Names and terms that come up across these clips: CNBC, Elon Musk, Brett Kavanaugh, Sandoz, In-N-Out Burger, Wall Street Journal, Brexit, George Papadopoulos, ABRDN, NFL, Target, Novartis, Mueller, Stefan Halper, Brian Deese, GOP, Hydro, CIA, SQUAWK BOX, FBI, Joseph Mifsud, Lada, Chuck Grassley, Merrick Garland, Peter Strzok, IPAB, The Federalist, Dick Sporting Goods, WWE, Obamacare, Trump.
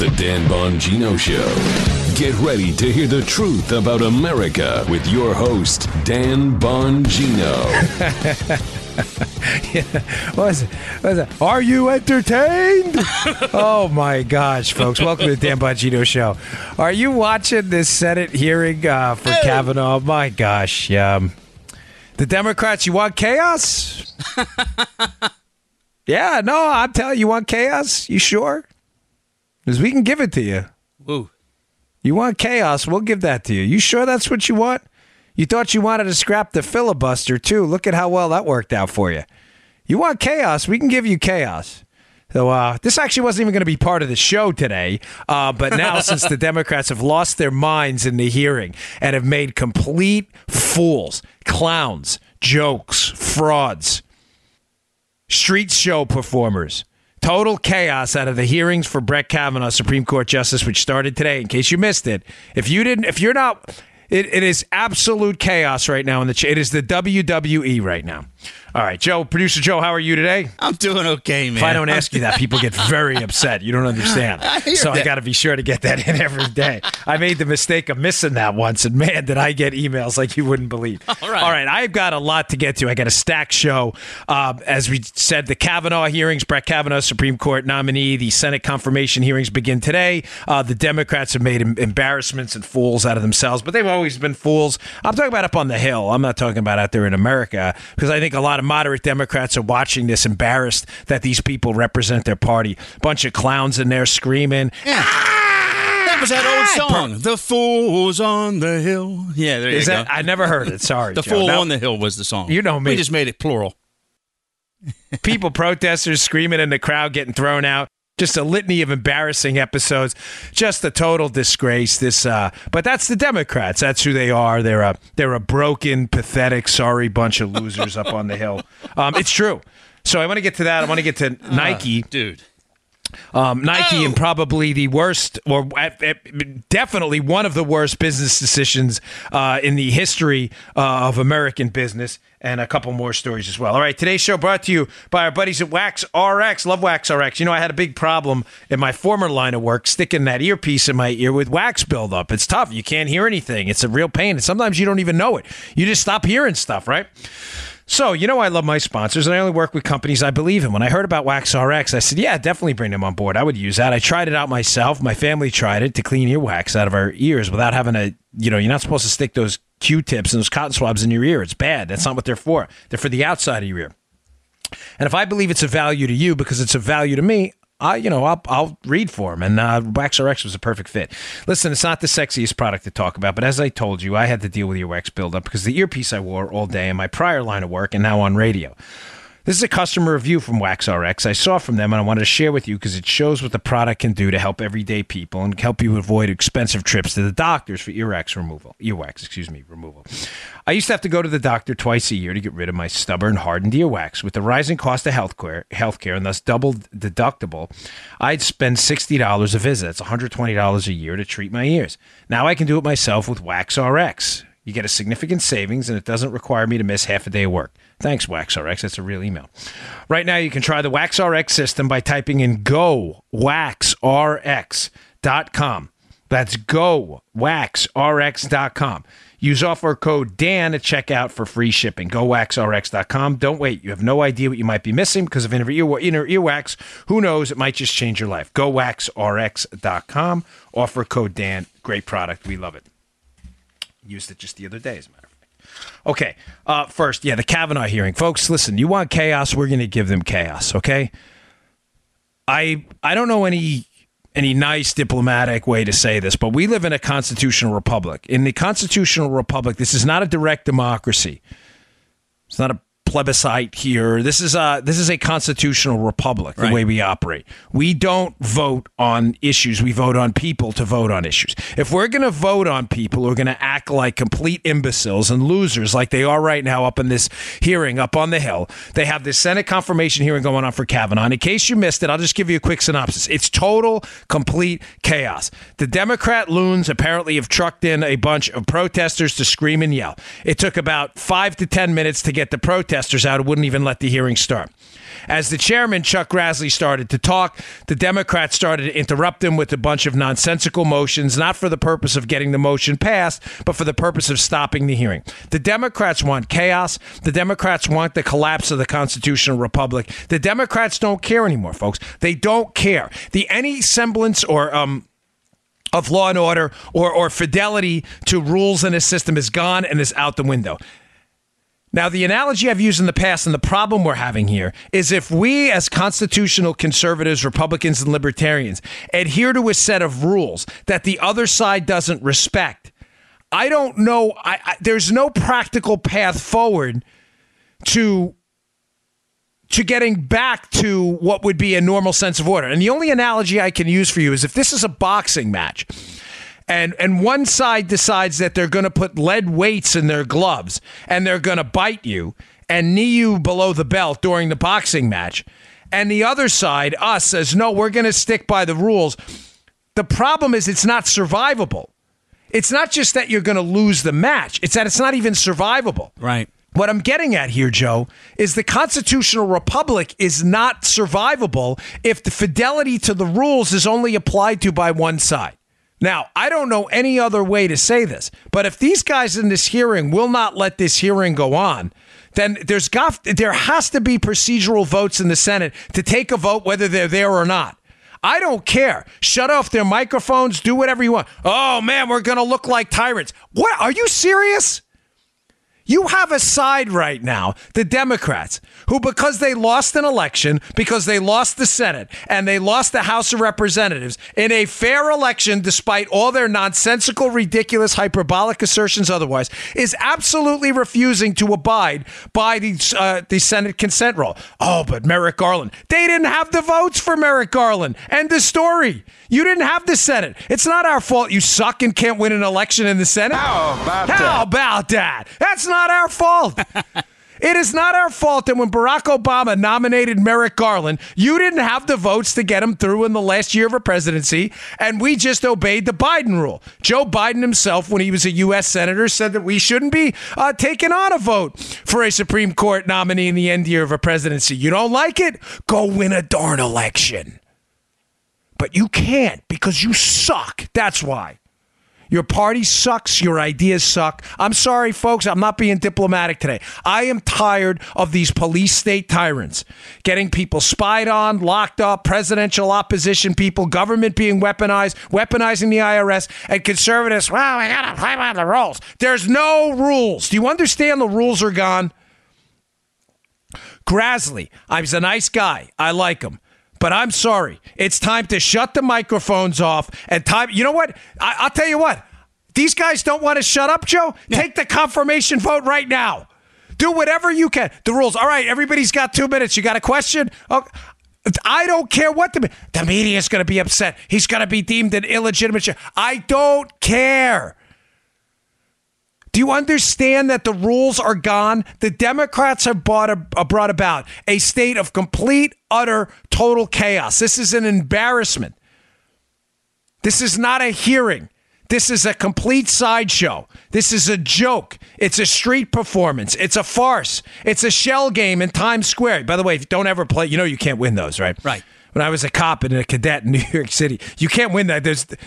The Dan Bongino Show. Get ready to hear the truth about America with your host, Dan Bongino. Yeah. What was it? Are you entertained? Oh my gosh, folks. Welcome to the Dan Bongino Show. Are you watching this Senate hearing for Kavanaugh? My gosh. The Democrats, you want chaos? Yeah, no, I'm telling you, you want chaos? You sure? Because we can give it to you. Ooh. You want chaos? We'll give that to you. You sure that's what you want? You thought you wanted to scrap the filibuster, too. Look at how well that worked out for you. You want chaos? We can give you chaos. So this actually wasn't even going to be part of the show today. But now, since the Democrats have lost their minds in the hearing and have made complete fools, clowns, jokes, frauds, street show performers, total chaos out of the hearings for Brett Kavanaugh, Supreme Court Justice, which started today, in case you missed it. It is absolute chaos right now. It is the WWE right now. All right, Joe, producer Joe, how are you today? I'm doing okay, man. If I don't ask you that, people get very upset. You don't understand. I got to be sure to get that in every day. I made the mistake of missing that once, and man, did I get emails like you wouldn't believe. All right, I've got a lot to get to. I got a stack show. As we said, the Kavanaugh hearings, Brett Kavanaugh, Supreme Court nominee, the Senate confirmation hearings begin today. The Democrats have made embarrassments and fools out of themselves, but they've always been fools. I'm talking about up on the Hill. I'm not talking about out there in America, because I think a lot of moderate Democrats are watching this, embarrassed that these people represent their party. Bunch of clowns in there screaming. Yeah. That was that old song, "The Fools on the Hill." Yeah, there you go. I never heard it. Sorry, "The Joe. Fool now, on the Hill" was the song. You know me. We just made it plural. People, protesters screaming in the crowd, getting thrown out. Just a litany of embarrassing episodes. Just a total disgrace. But that's the Democrats. That's who they are. They're a broken, pathetic, sorry bunch of losers up on the Hill. It's true. So I want to get to that. I want to get to Nike. Dude. Nike and probably the worst, or definitely one of the worst business decisions in the history of American business, and a couple more stories as well. All right, today's show brought to you by our buddies at Wax RX. Love Wax RX. You know, I had a big problem in my former line of work sticking that earpiece in my ear with wax buildup. It's tough. You can't hear anything. It's a real pain. And sometimes you don't even know it. You just stop hearing stuff, right? So, you know, I love my sponsors, and I only work with companies I believe in. When I heard about Wax RX, I said, yeah, definitely bring them on board. I would use that. I tried it out myself. My family tried it to clean earwax out of our ears without having to, you know, you're not supposed to stick those Q-tips and those cotton swabs in your ear. It's bad. That's not what they're for. They're for the outside of your ear. And if I believe it's a value to you because it's a value to me, I'll read for them, and Wax RX was a perfect fit. Listen, it's not the sexiest product to talk about, but as I told you, I had to deal with earwax buildup because the earpiece I wore all day in my prior line of work and now on radio. This is a customer review from Wax RX. I saw from them, and I wanted to share with you because it shows what the product can do to help everyday people and help you avoid expensive trips to the doctors for earwax removal. I used to have to go to the doctor twice a year to get rid of my stubborn, hardened earwax. With the rising cost of healthcare, and thus double deductible, I'd spend $60 a visit. That's $120 a year to treat my ears. Now I can do it myself with Wax RX. You get a significant savings, and it doesn't require me to miss half a day of work. Thanks, Wax RX. That's a real email. Right now, you can try the Wax RX system by typing in gowaxrx.com. That's gowaxrx.com. Use offer code DAN at checkout for free shipping. gowaxrx.com. Don't wait. You have no idea what you might be missing because of inner earwax. Who knows? It might just change your life. gowaxrx.com. Offer code DAN. Great product. We love it. Used it just the other day, as a matter of fact. Okay, first, the Kavanaugh hearing. Folks, listen, you want chaos, we're going to give them chaos, okay? I don't know any nice diplomatic way to say this, but we live in a constitutional republic. In the constitutional republic, this is not a direct democracy. It's not a plebiscite here. This is a constitutional republic, the way we operate. We don't vote on issues. We vote on people to vote on issues. If we're going to vote on people who are going to act like complete imbeciles and losers like they are right now up in this hearing up on the Hill, they have this Senate confirmation hearing going on for Kavanaugh. And in case you missed it, I'll just give you a quick synopsis. It's total, complete chaos. The Democrat loons apparently have trucked in a bunch of protesters to scream and yell. It took about 5 to 10 minutes to get the protesters protesters out, wouldn't even let the hearing start. As the chairman, Chuck Grassley, started to talk, the Democrats started to interrupt him with a bunch of nonsensical motions, not for the purpose of getting the motion passed, but for the purpose of stopping the hearing. The Democrats want chaos. The Democrats want the collapse of the constitutional republic. The Democrats don't care anymore, folks. They don't care. Any semblance or of law and order or fidelity to rules in a system is gone and is out the window. Now, the analogy I've used in the past and the problem we're having here is if we as constitutional conservatives, Republicans, and libertarians adhere to a set of rules that the other side doesn't respect, I don't know. There's no practical path forward to getting back to what would be a normal sense of order. And the only analogy I can use for you is if this is a boxing match and one side decides that they're going to put lead weights in their gloves and they're going to bite you and knee you below the belt during the boxing match, and the other side, us, says, no, we're going to stick by the rules. The problem is it's not survivable. It's not just that you're going to lose the match. It's that it's not even survivable. Right. What I'm getting at here, Joe, is the constitutional republic is not survivable if the fidelity to the rules is only applied to by one side. Now, I don't know any other way to say this, but if these guys in this hearing will not let this hearing go on, then there has to be procedural votes in the Senate to take a vote whether they're there or not. I don't care. Shut off their microphones. Do whatever you want. Oh, man, we're going to look like tyrants. What? Are you serious? You have a side right now, the Democrats, who, because they lost an election, because they lost the Senate, and they lost the House of Representatives in a fair election, despite all their nonsensical, ridiculous, hyperbolic assertions otherwise, is absolutely refusing to abide by the Senate consent rule. Oh, but Merrick Garland. They didn't have the votes for Merrick Garland. End of story. You didn't have the Senate. It's not our fault you suck and can't win an election in the Senate. How about that? That's not our fault. It is not our fault that when Barack Obama nominated Merrick Garland, you didn't have the votes to get him through in the last year of her presidency, and we just obeyed the Biden rule. Joe Biden himself, when he was a U.S. senator, said that we shouldn't be taking on a vote for a Supreme Court nominee in the end year of a presidency. You don't like it? Go win a darn election. But you can't because you suck. That's why. Your party sucks. Your ideas suck. I'm sorry, folks. I'm not being diplomatic today. I am tired of these police state tyrants getting people spied on, locked up, presidential opposition people, government being weaponized, weaponizing the IRS, and conservatives, well, we got to play by the rules. There's no rules. Do you understand the rules are gone? Grassley, he's a nice guy. I like him. But I'm sorry, it's time to shut the microphones off and time. You know what? I'll tell you what. These guys don't want to shut up, Joe. Yeah. Take the confirmation vote right now. Do whatever you can. The rules. All right, everybody's got 2 minutes. You got a question? Okay. I don't care what the media is going to be upset. He's going to be deemed an illegitimate. I don't care. Do you understand that the rules are gone? The Democrats have brought about a state of complete, utter, total chaos. This is an embarrassment. This is not a hearing. This is a complete sideshow. This is a joke. It's a street performance. It's a farce. It's a shell game in Times Square. By the way, if you don't ever play, you know you can't win those, right? Right. When I was a cop and a cadet in New York City, you can't win that.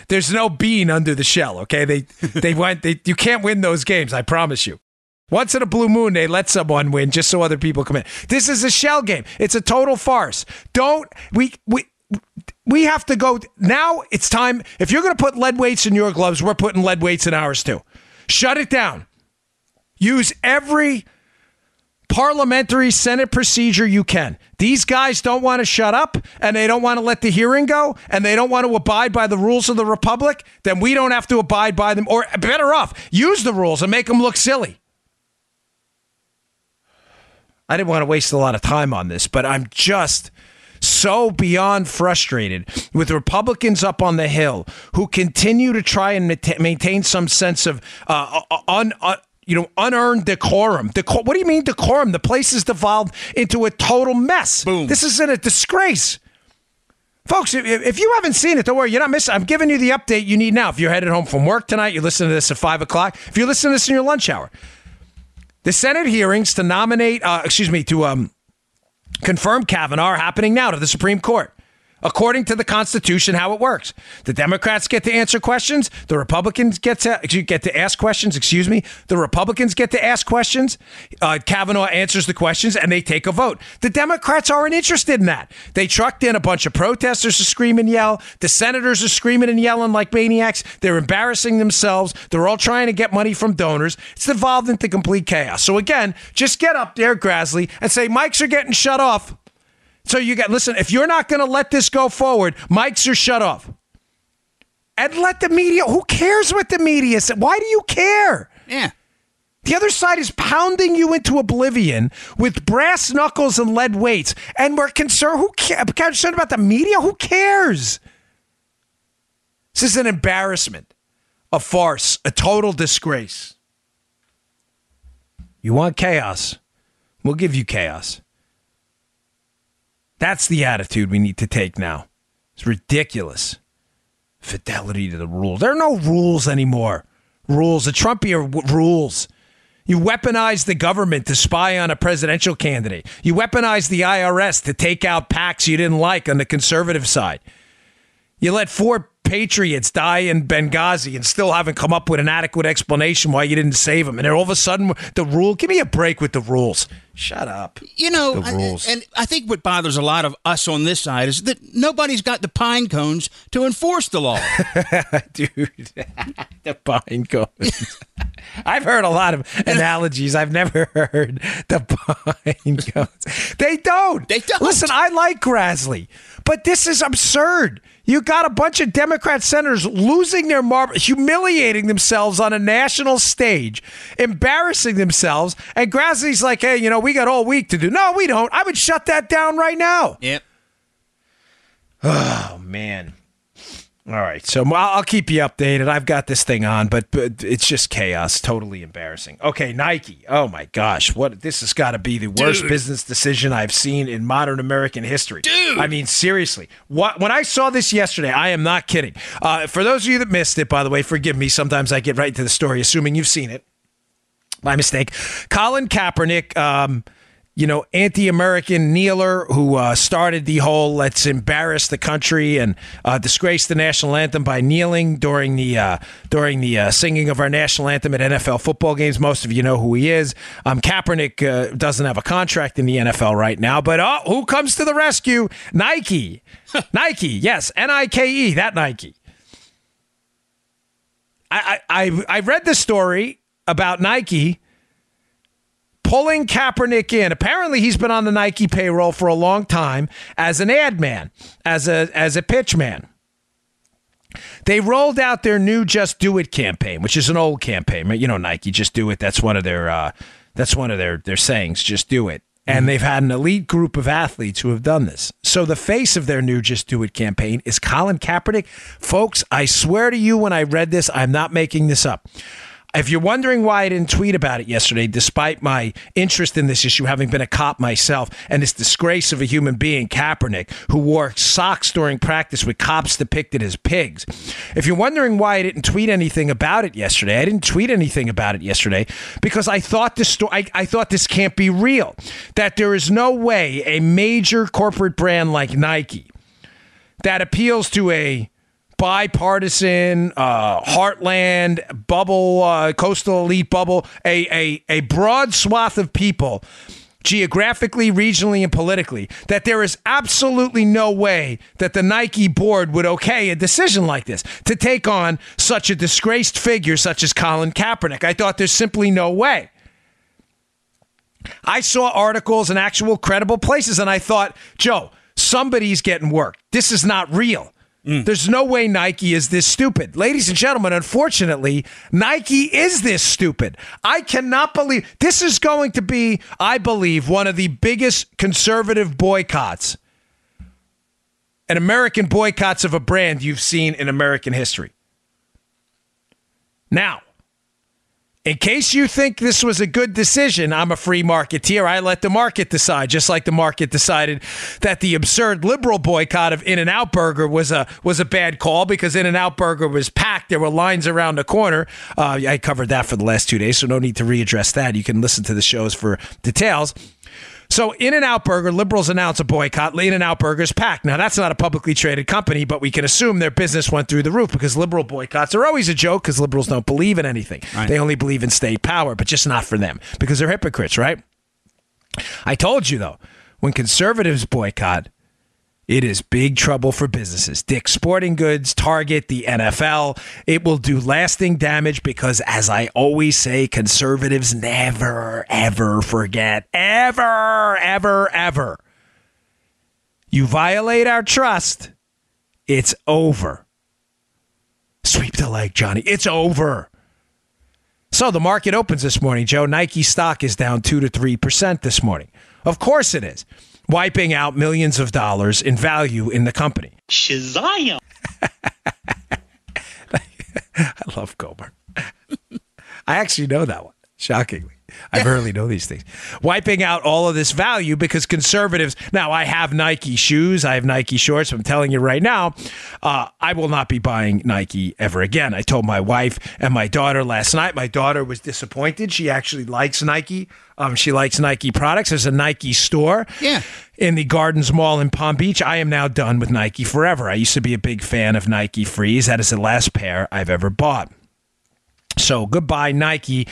There's no bean under the shell, okay? You can't win those games, I promise you. Once in a blue moon, they let someone win just so other people come in. This is a shell game. It's a total farce. We have to go. Now it's time. If you're going to put lead weights in your gloves, we're putting lead weights in ours too. Shut it down. Use every parliamentary Senate procedure you can. These guys don't want to shut up, and they don't want to let the hearing go, and they don't want to abide by the rules of the republic. Then we don't have to abide by them, or better off, use the rules and make them look silly. I didn't want to waste a lot of time on this, but I'm just so beyond frustrated with Republicans up on the Hill who continue to try and maintain some sense of unearned decorum. What do you mean decorum? The place has devolved into a total mess. Boom. This is a disgrace. Folks, if you haven't seen it, don't worry. You're not missing. I'm giving you the update you need now. If you're headed home from work tonight, you listen to this at 5 o'clock. If you're listening to this in your lunch hour, The Senate hearings to confirm Kavanaugh are happening now to the Supreme Court. According to the Constitution, how it works. The Democrats get to answer questions. The Republicans get to ask questions. The Republicans get to ask questions. Kavanaugh answers the questions, and they take a vote. The Democrats aren't interested in that. They trucked in a bunch of protesters to scream and yell. The senators are screaming and yelling like maniacs. They're embarrassing themselves. They're all trying to get money from donors. It's evolved into complete chaos. So again, just get up there, Grassley, and say, mics are getting shut off. So listen, if you're not going to let this go forward, mics are shut off. And let the media, who cares what the media said? Why do you care? Yeah. The other side is pounding you into oblivion with brass knuckles and lead weights. And we're concerned about the media? Who cares? This is an embarrassment, a farce, a total disgrace. You want chaos? We'll give you chaos. That's the attitude we need to take now. It's ridiculous. Fidelity to the rules. There are no rules anymore. Rules. The Trumpier rules. You weaponize the government to spy on a presidential candidate. You weaponize the IRS to take out PACs you didn't like on the conservative side. You let 4 patriots die in Benghazi and still haven't come up with an adequate explanation why you didn't save them. And then all of a sudden, the rule, give me a break with the rules. Shut up. You know, and I think what bothers a lot of us on this side is that nobody's got the pine cones to enforce the law. Dude, the pine cones. I've heard a lot of analogies. I've never heard the pine cones. They don't. Listen, I like Grassley, but this is absurd. You got a bunch of Democrat senators losing their marble, humiliating themselves on a national stage, embarrassing themselves, and Grassley's like, hey, you know, we got all week to do. No, we don't. I would shut that down right now. Yep. Oh, man. All right, so I'll keep you updated. I've got this thing on, but it's just chaos. Totally embarrassing. Okay, Nike. Oh, my gosh. This has got to be the worst business decision I've seen in modern American history. Dude. I mean, seriously. When I saw this yesterday, I am not kidding. For those of you that missed it, by the way, forgive me. Sometimes I get right to the story, assuming you've seen it. My mistake. Colin Kaepernick, anti-American kneeler who started the whole let's embarrass the country and disgrace the national anthem by kneeling during the singing of our national anthem at NFL football games. Most of you know who he is. Kaepernick doesn't have a contract in the NFL right now, but who comes to the rescue? Nike. Nike, yes, Nike, that Nike. I read the story about Nike pulling Kaepernick in. Apparently, he's been on the Nike payroll for a long time as an ad man, as a pitch man. They rolled out their new "Just Do It" campaign, which is an old campaign. You know, Nike, just do it. That's one of their their sayings. Just do it. And they've had an elite group of athletes who have done this. So the face of their new Just Do It campaign is Colin Kaepernick. Folks, I swear to you, when I read this, I'm not making this up. If you're wondering why I didn't tweet about it yesterday, despite my interest in this issue, having been a cop myself, and this disgrace of a human being, Kaepernick, who wore socks during practice with cops depicted as pigs. If you're wondering why I didn't tweet anything about it yesterday, because I thought this can't be real, that there is no way a major corporate brand like Nike that appeals to a bipartisan, heartland, bubble, coastal elite bubble, a broad swath of people, geographically, regionally, and politically, that there is absolutely no way that the Nike board would okay a decision like this to take on such a disgraced figure such as Colin Kaepernick. I thought there's simply no way. I saw articles in actual credible places, and I thought, Joe, somebody's getting worked. This is not real. There's no way Nike is this stupid. Ladies and gentlemen, unfortunately, Nike is this stupid. I cannot believe this is going to be, I believe, one of the biggest conservative boycotts and American boycotts of a brand you've seen in American history. Now, In case you think this was a good decision, I'm a free marketeer. I let the market decide, just like the market decided that the absurd liberal boycott of In-N-Out Burger was a bad call because In-N-Out Burger was packed. There were lines around the corner. I covered that for the last 2 days, so no need to readdress that. You can listen to the shows for details. So In-N-Out Burger, liberals announce a boycott. In-N-Out Burger's packed. Now, that's not a publicly traded company, but we can assume their business went through the roof because liberal boycotts are always a joke because liberals don't believe in anything. Right. They only believe in state power, but just not for them because they're hypocrites, right? I told you, though, when conservatives boycott, it is big trouble for businesses. Dick Sporting Goods, Target, the NFL. It will do lasting damage because, as I always say, conservatives never, ever forget. Ever, ever, ever. You violate our trust, it's over. Sweep the leg, Johnny. It's over. So the market opens this morning, Joe. Nike stock is down 2 to 3% this morning. Of course it is. Wiping out millions of dollars in value in the company. Shazam! I love Gomer. I actually know that one, shockingly. I barely know these things. Wiping out all of this value because conservatives... Now, I have Nike shoes. I have Nike shorts. I'm telling you right now, I will not be buying Nike ever again. I told my wife and my daughter last night. My daughter was disappointed. She actually likes Nike. She likes Nike products. There's a Nike store in the Gardens Mall in Palm Beach. I am now done with Nike forever. I used to be a big fan of Nike Freeze. That is the last pair I've ever bought. So goodbye, Nike.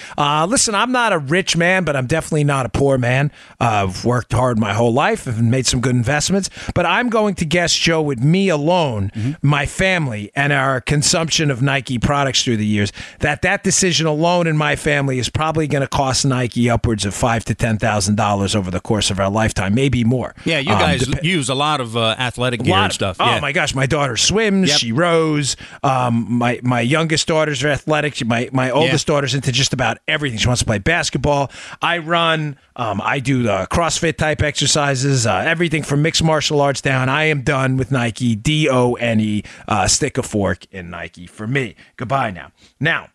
Listen, I'm not a rich man, but I'm definitely not a poor man. I've worked hard my whole life and made some good investments. But I'm going to guess, Joe, with me alone, my family, and our consumption of Nike products through the years, that decision alone in my family is probably going to cost Nike upwards of $5,000 to $10,000 over the course of our lifetime, maybe more. Yeah, you guys use a lot of athletic gear and stuff. Oh, my gosh. My daughter swims. Yep. She rows. My youngest daughters are athletic. My oldest daughter's into just about everything. She wants to play basketball. I run. I do the CrossFit type exercises. Everything from mixed martial arts down. I am done with Nike. D-O-N-E. Stick a fork in Nike for me. Goodbye now. Now,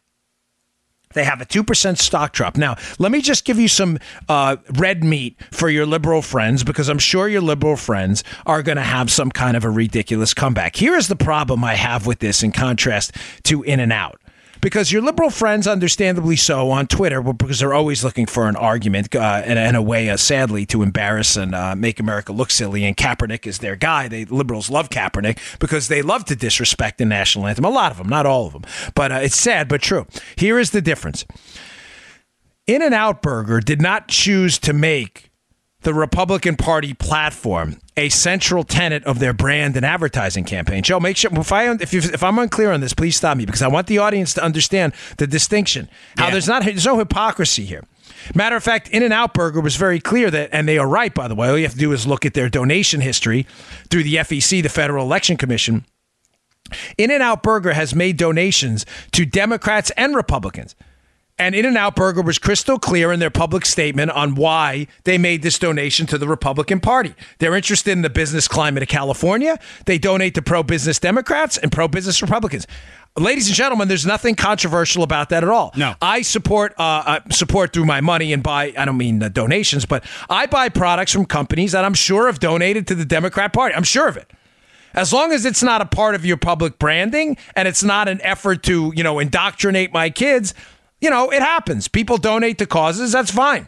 they have a 2% stock drop. Now, let me just give you some red meat for your liberal friends, because I'm sure your liberal friends are going to have some kind of a ridiculous comeback. Here is the problem I have with this in contrast to In-N-Out. Because your liberal friends, understandably so, on Twitter, because they're always looking for an argument and a way, sadly, to embarrass and make America look silly. And Kaepernick is their guy. Liberals love Kaepernick because they love to disrespect the national anthem. A lot of them, not all of them. But it's sad, but true. Here is the difference. In-N-Out Burger did not choose to make the Republican Party platform a central tenet of their brand and advertising campaign. Joe, make sure if I'm unclear on this, please stop me, because I want the audience to understand the distinction. How there's no hypocrisy here. Matter of fact, In-N-Out Burger was very clear that, and they are right, by the way. All you have to do is look at their donation history through the FEC, the Federal Election Commission. In-N-Out Burger has made donations to Democrats and Republicans. And In-N-Out Burger was crystal clear in their public statement on why they made this donation to the Republican Party. They're interested in the business climate of California. They donate to pro-business Democrats and pro-business Republicans. Ladies and gentlemen, there's nothing controversial about that at all. No. I support through my money and buy, I don't mean the donations, but I buy products from companies that I'm sure have donated to the Democrat Party. I'm sure of it. As long as it's not a part of your public branding and it's not an effort to, indoctrinate my kids... it happens. People donate to causes. That's fine.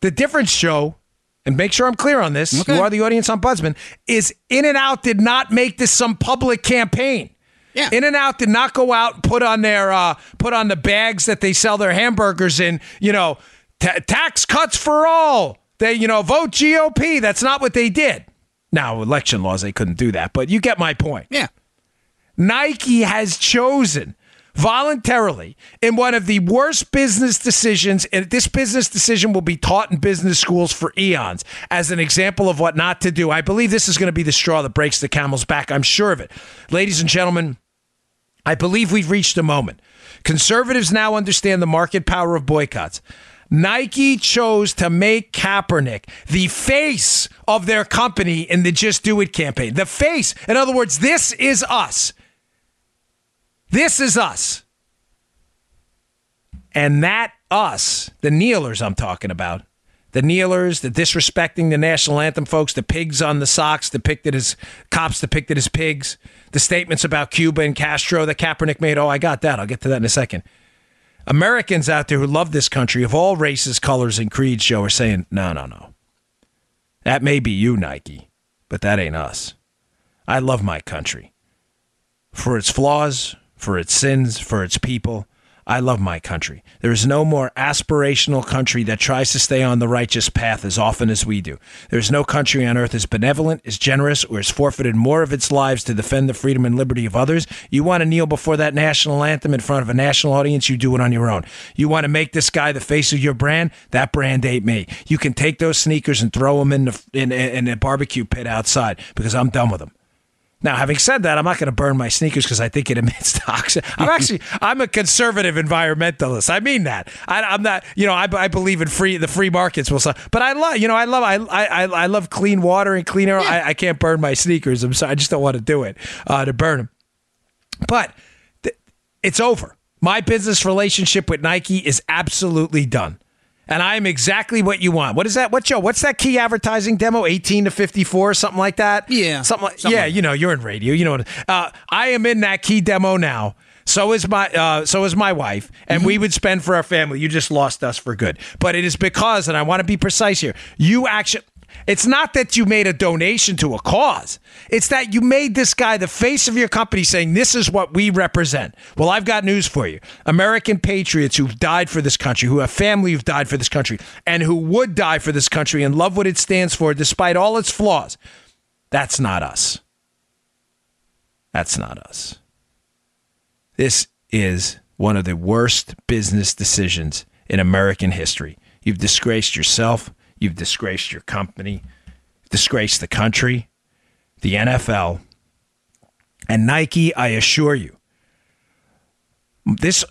The difference, Joe, and make sure I'm clear on this, you are the audience ombudsman, is In-N-Out did not make this some public campaign. Yeah. In-N-Out did not go out and put on the bags that they sell their hamburgers in, tax cuts for all. They, vote GOP. That's not what they did. Now, election laws, they couldn't do that, but you get my point. Yeah. Nike has chosen voluntarily in one of the worst business decisions, and this business decision will be taught in business schools for eons as an example of what not to do. I believe this is going to be the straw that breaks the camel's back. I'm sure of it. Ladies and gentlemen, I believe we've reached a moment. Conservatives now understand the market power of boycotts. Nike chose to make Kaepernick the face of their company in the Just Do It campaign. The face. In other words, this is us. And that us, the kneelers I'm talking about, the kneelers, the disrespecting the national anthem folks, the pigs on the socks depicted as cops depicted as pigs, the statements about Cuba and Castro that Kaepernick made. Oh, I got that. I'll get to that in a second. Americans out there who love this country of all races, colors, and creeds, Joe, are saying, no, no, no. That may be you, Nike, but that ain't us. I love my country. For its flaws, for its sins, for its people, I love my country. There is no more aspirational country that tries to stay on the righteous path as often as we do. There is no country on earth as benevolent, as generous, or has forfeited more of its lives to defend the freedom and liberty of others. You want to kneel before that national anthem in front of a national audience, you do it on your own. You want to make this guy the face of your brand, that brand ain't me. You can take those sneakers and throw them in a barbecue pit outside because I'm done with them. Now, having said that, I'm not going to burn my sneakers because I think it emits toxins. I'm a conservative environmentalist. I mean that. I believe in the free markets will sell. But I love clean water and clean air. Yeah. I can't burn my sneakers. I'm sorry. I just don't want to do it to burn them. But it's over. My business relationship with Nike is absolutely done. And I am exactly what you want. What is that? What, Joe? What's that key advertising demo? 18 to 54, something like that? Yeah. Something like that. You know, you're in radio. You know what? I am in that key demo now. So is my wife. And we would spend for our family. You just lost us for good. But it is because, and I want to be precise here, you actually... It's not that you made a donation to a cause. It's that you made this guy the face of your company saying, this is what we represent. Well, I've got news for you. American patriots who've died for this country, who have family who've died for this country, and who would die for this country and love what it stands for despite all its flaws. That's not us. That's not us. This is one of the worst business decisions in American history. You've disgraced yourself. You've disgraced your company, disgraced the country, the NFL, and Nike, I assure you. This,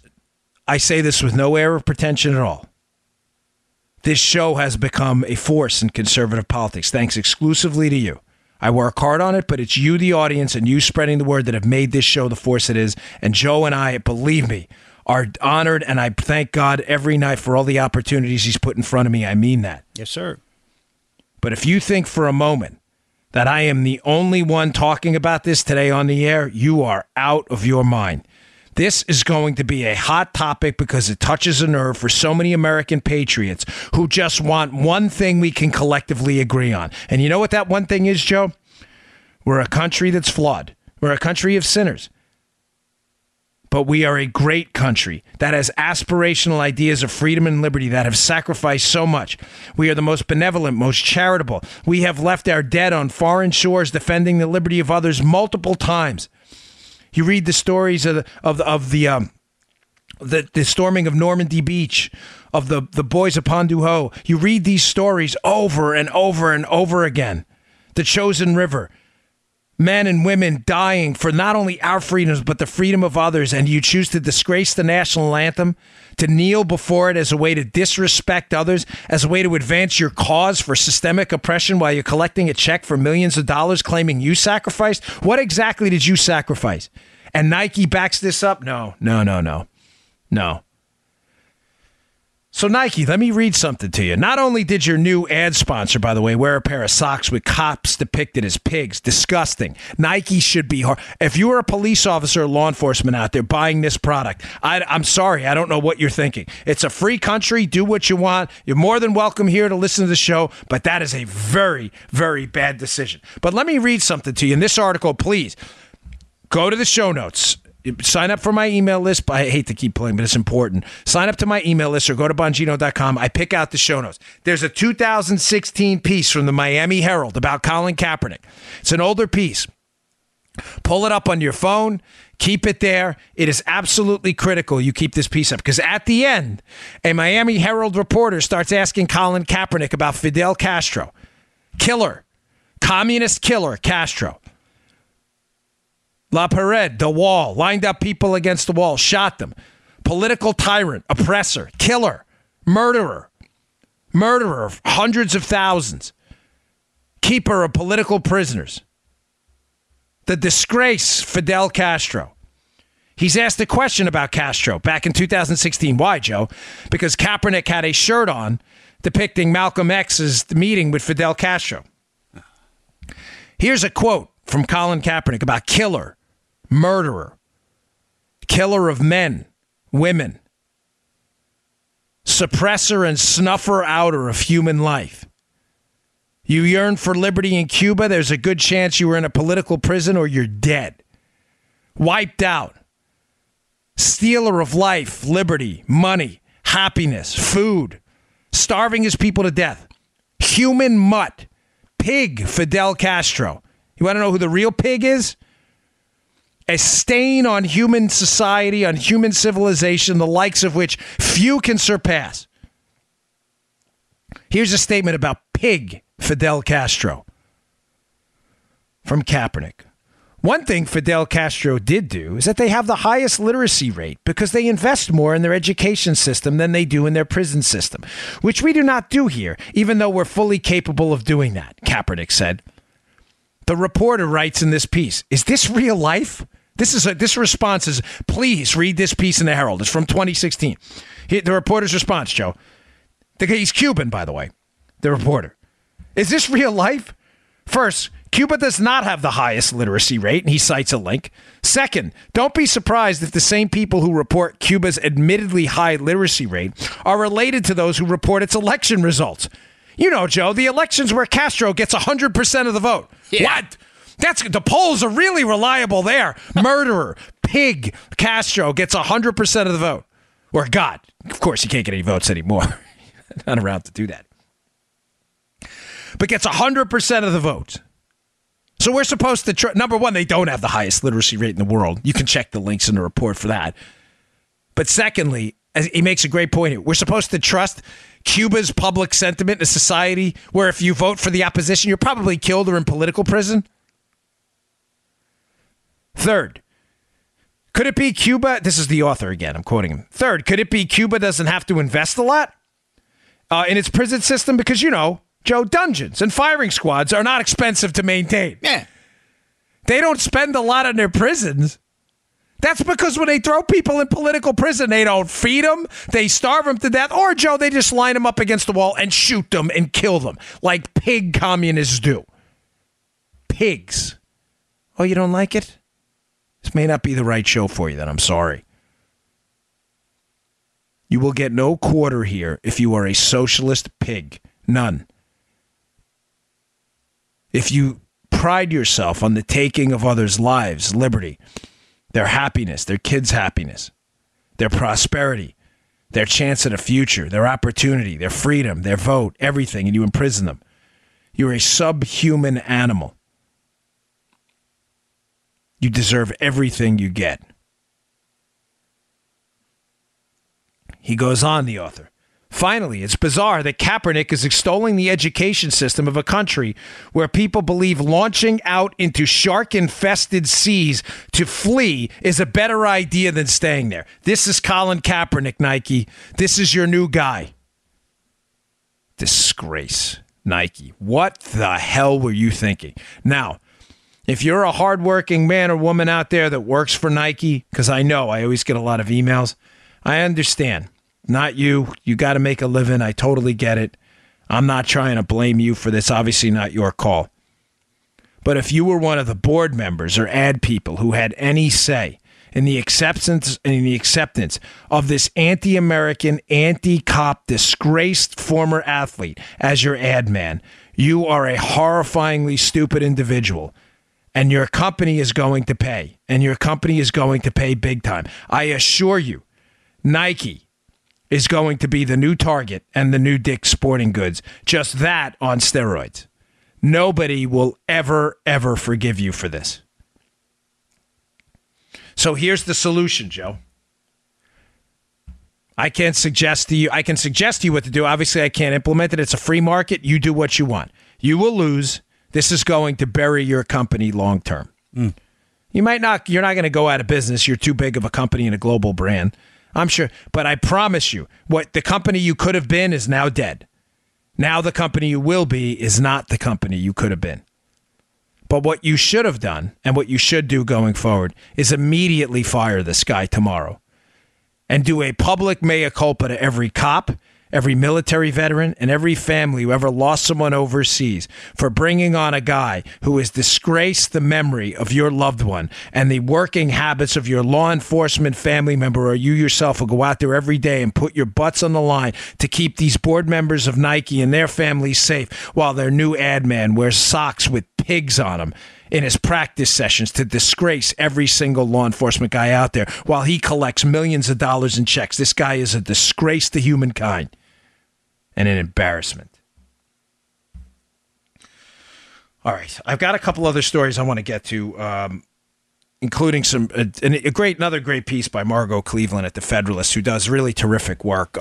I say this with no air of pretension at all. This show has become a force in conservative politics, thanks exclusively to you. I work hard on it, but it's you, the audience, and you spreading the word that have made this show the force it is. And Joe and I, believe me, are honored, and I thank God every night for all the opportunities he's put in front of me. I mean that. Yes, sir. But if you think for a moment that I am the only one talking about this today on the air, you are out of your mind. This is going to be a hot topic because it touches a nerve for so many American patriots who just want one thing we can collectively agree on. And you know what that one thing is, Joe? We're a country that's flawed. We're a country of sinners. But we are a great country that has aspirational ideas of freedom and liberty that have sacrificed so much. We are the most benevolent, most charitable. We have left our dead on foreign shores defending the liberty of others multiple times. You read the stories of the storming of Normandy Beach, of the boys of Pointe du Hoc. You read these stories over and over and over again. The Chosen River. Men and women dying for not only our freedoms, but the freedom of others. And you choose to disgrace the national anthem, to kneel before it as a way to disrespect others, as a way to advance your cause for systemic oppression while you're collecting a check for millions of dollars claiming you sacrificed. What exactly did you sacrifice? And Nike backs this up? No. So Nike, let me read something to you. Not only did your new ad sponsor, by the way, wear a pair of socks with cops depicted as pigs, disgusting. Nike should be hard. If you were a police officer or law enforcement out there buying this product, I'm sorry, I don't know what you're thinking. It's a free country. Do what you want. You're more than welcome here to listen to the show, but that is a very, very bad decision. But let me read something to you in this article, please. Go to the show notes. Sign up for my email list. I hate to keep playing, but it's important. Sign up to my email list or go to Bongino.com. I pick out the show notes. There's a 2016 piece from the Miami Herald about Colin Kaepernick. It's an older piece. Pull it up on your phone. Keep it there. It is absolutely critical you keep this piece up because at the end, a Miami Herald reporter starts asking Colin Kaepernick about Fidel Castro. Killer. Communist killer Castro. La Pared, the wall, lined up people against the wall, shot them. Political tyrant, oppressor, killer, murderer of hundreds of thousands, keeper of political prisoners. The disgrace, Fidel Castro. He's asked a question about Castro back in 2016. Why, Joe? Because Kaepernick had a shirt on depicting Malcolm X's meeting with Fidel Castro. Here's a quote from Colin Kaepernick about killer, murderer, killer of men, women, suppressor and snuffer-outer of human life. You yearn for liberty in Cuba, there's a good chance you were in a political prison or you're dead. Wiped out. Stealer of life, liberty, money, happiness, food, starving his people to death. Human mutt, pig Fidel Castro. You want to know who the real pig is? A stain on human society, on human civilization, the likes of which few can surpass. Here's a statement about pig Fidel Castro from Kaepernick. One thing Fidel Castro did do is that they have the highest literacy rate because they invest more in their education system than they do in their prison system, which we do not do here, even though we're fully capable of doing that, Kaepernick said. The reporter writes in this piece, is this real life? This response is, please read this piece in the Herald. It's from 2016. The reporter's response, Joe. He's Cuban, by the way, the reporter. Is this real life? First, Cuba does not have the highest literacy rate, and he cites a link. Second, don't be surprised if the same people who report Cuba's admittedly high literacy rate are related to those who report its election results. You know, Joe, the elections where Castro gets 100% of the vote. Yeah. What? The polls are really reliable there. Murderer, pig, Castro gets 100% of the vote. Or God. Of course, he can't get any votes anymore. Not around to do that. But gets 100% of the votes. So we're supposed to, number one, they don't have the highest literacy rate in the world. You can check the links in the report for that. But secondly, as he makes a great point here, we're supposed to trust Cuba's public sentiment in a society where if you vote for the opposition, you're probably killed or in political prison. Third, could it be Cuba? This is the author again. I'm quoting him. Third, could it be Cuba doesn't have to invest a lot in its prison system? Because, you know, Joe, dungeons and firing squads are not expensive to maintain. Yeah. They don't spend a lot on their prisons. That's because when they throw people in political prison, they don't feed them, they starve them to death, or, Joe, they just line them up against the wall and shoot them and kill them like pig communists do. Pigs. Oh, you don't like it? This may not be the right show for you, then. I'm sorry. You will get no quarter here if you are a socialist pig. None. If you pride yourself on the taking of others' lives, liberty, their happiness, their kids' happiness, their prosperity, their chance at a future, their opportunity, their freedom, their vote, everything, and you imprison them, you're a subhuman animal. You deserve everything you get. He goes on, the author. Finally, it's bizarre that Kaepernick is extolling the education system of a country where people believe launching out into shark-infested seas to flee is a better idea than staying there. This is Colin Kaepernick, Nike. This is your new guy. Disgrace, Nike. What the hell were you thinking? Now, if you're a hardworking man or woman out there that works for Nike, because I know I always get a lot of emails, I understand. Not you. You got to make a living. I totally get it. I'm not trying to blame you for this. Obviously not your call. But if you were one of the board members or ad people who had any say in the acceptance of this anti-American, anti-cop, disgraced former athlete as your ad man, you are a horrifyingly stupid individual. And your company is going to pay. And your company is going to pay big time. I assure you, Nike is going to be the new Target and the new Dick Sporting Goods. Just that on steroids. Nobody will ever, ever forgive you for this. So here's the solution, Joe. I can't suggest to you. I can suggest to you what to do. Obviously, I can't implement it. It's a free market. You do what you want. You will lose. This is going to bury your company long term. Mm. You're not going to go out of business. You're too big of a company and a global brand. I'm sure, but I promise you, what the company you could have been is now dead. Now the company you will be is not the company you could have been. But what you should have done and what you should do going forward is immediately fire this guy tomorrow and do a public mea culpa to every cop, every military veteran, and every family who ever lost someone overseas for bringing on a guy who has disgraced the memory of your loved one and the working habits of your law enforcement family member, or you yourself will go out there every day and put your butts on the line to keep these board members of Nike and their families safe while their new ad man wears socks with pigs on them in his practice sessions to disgrace every single law enforcement guy out there while he collects millions of dollars in checks. This guy is a disgrace to humankind and an embarrassment. All right. I've got a couple other stories I want to get to, including some another great piece by Margot Cleveland at The Federalist, who does really terrific work.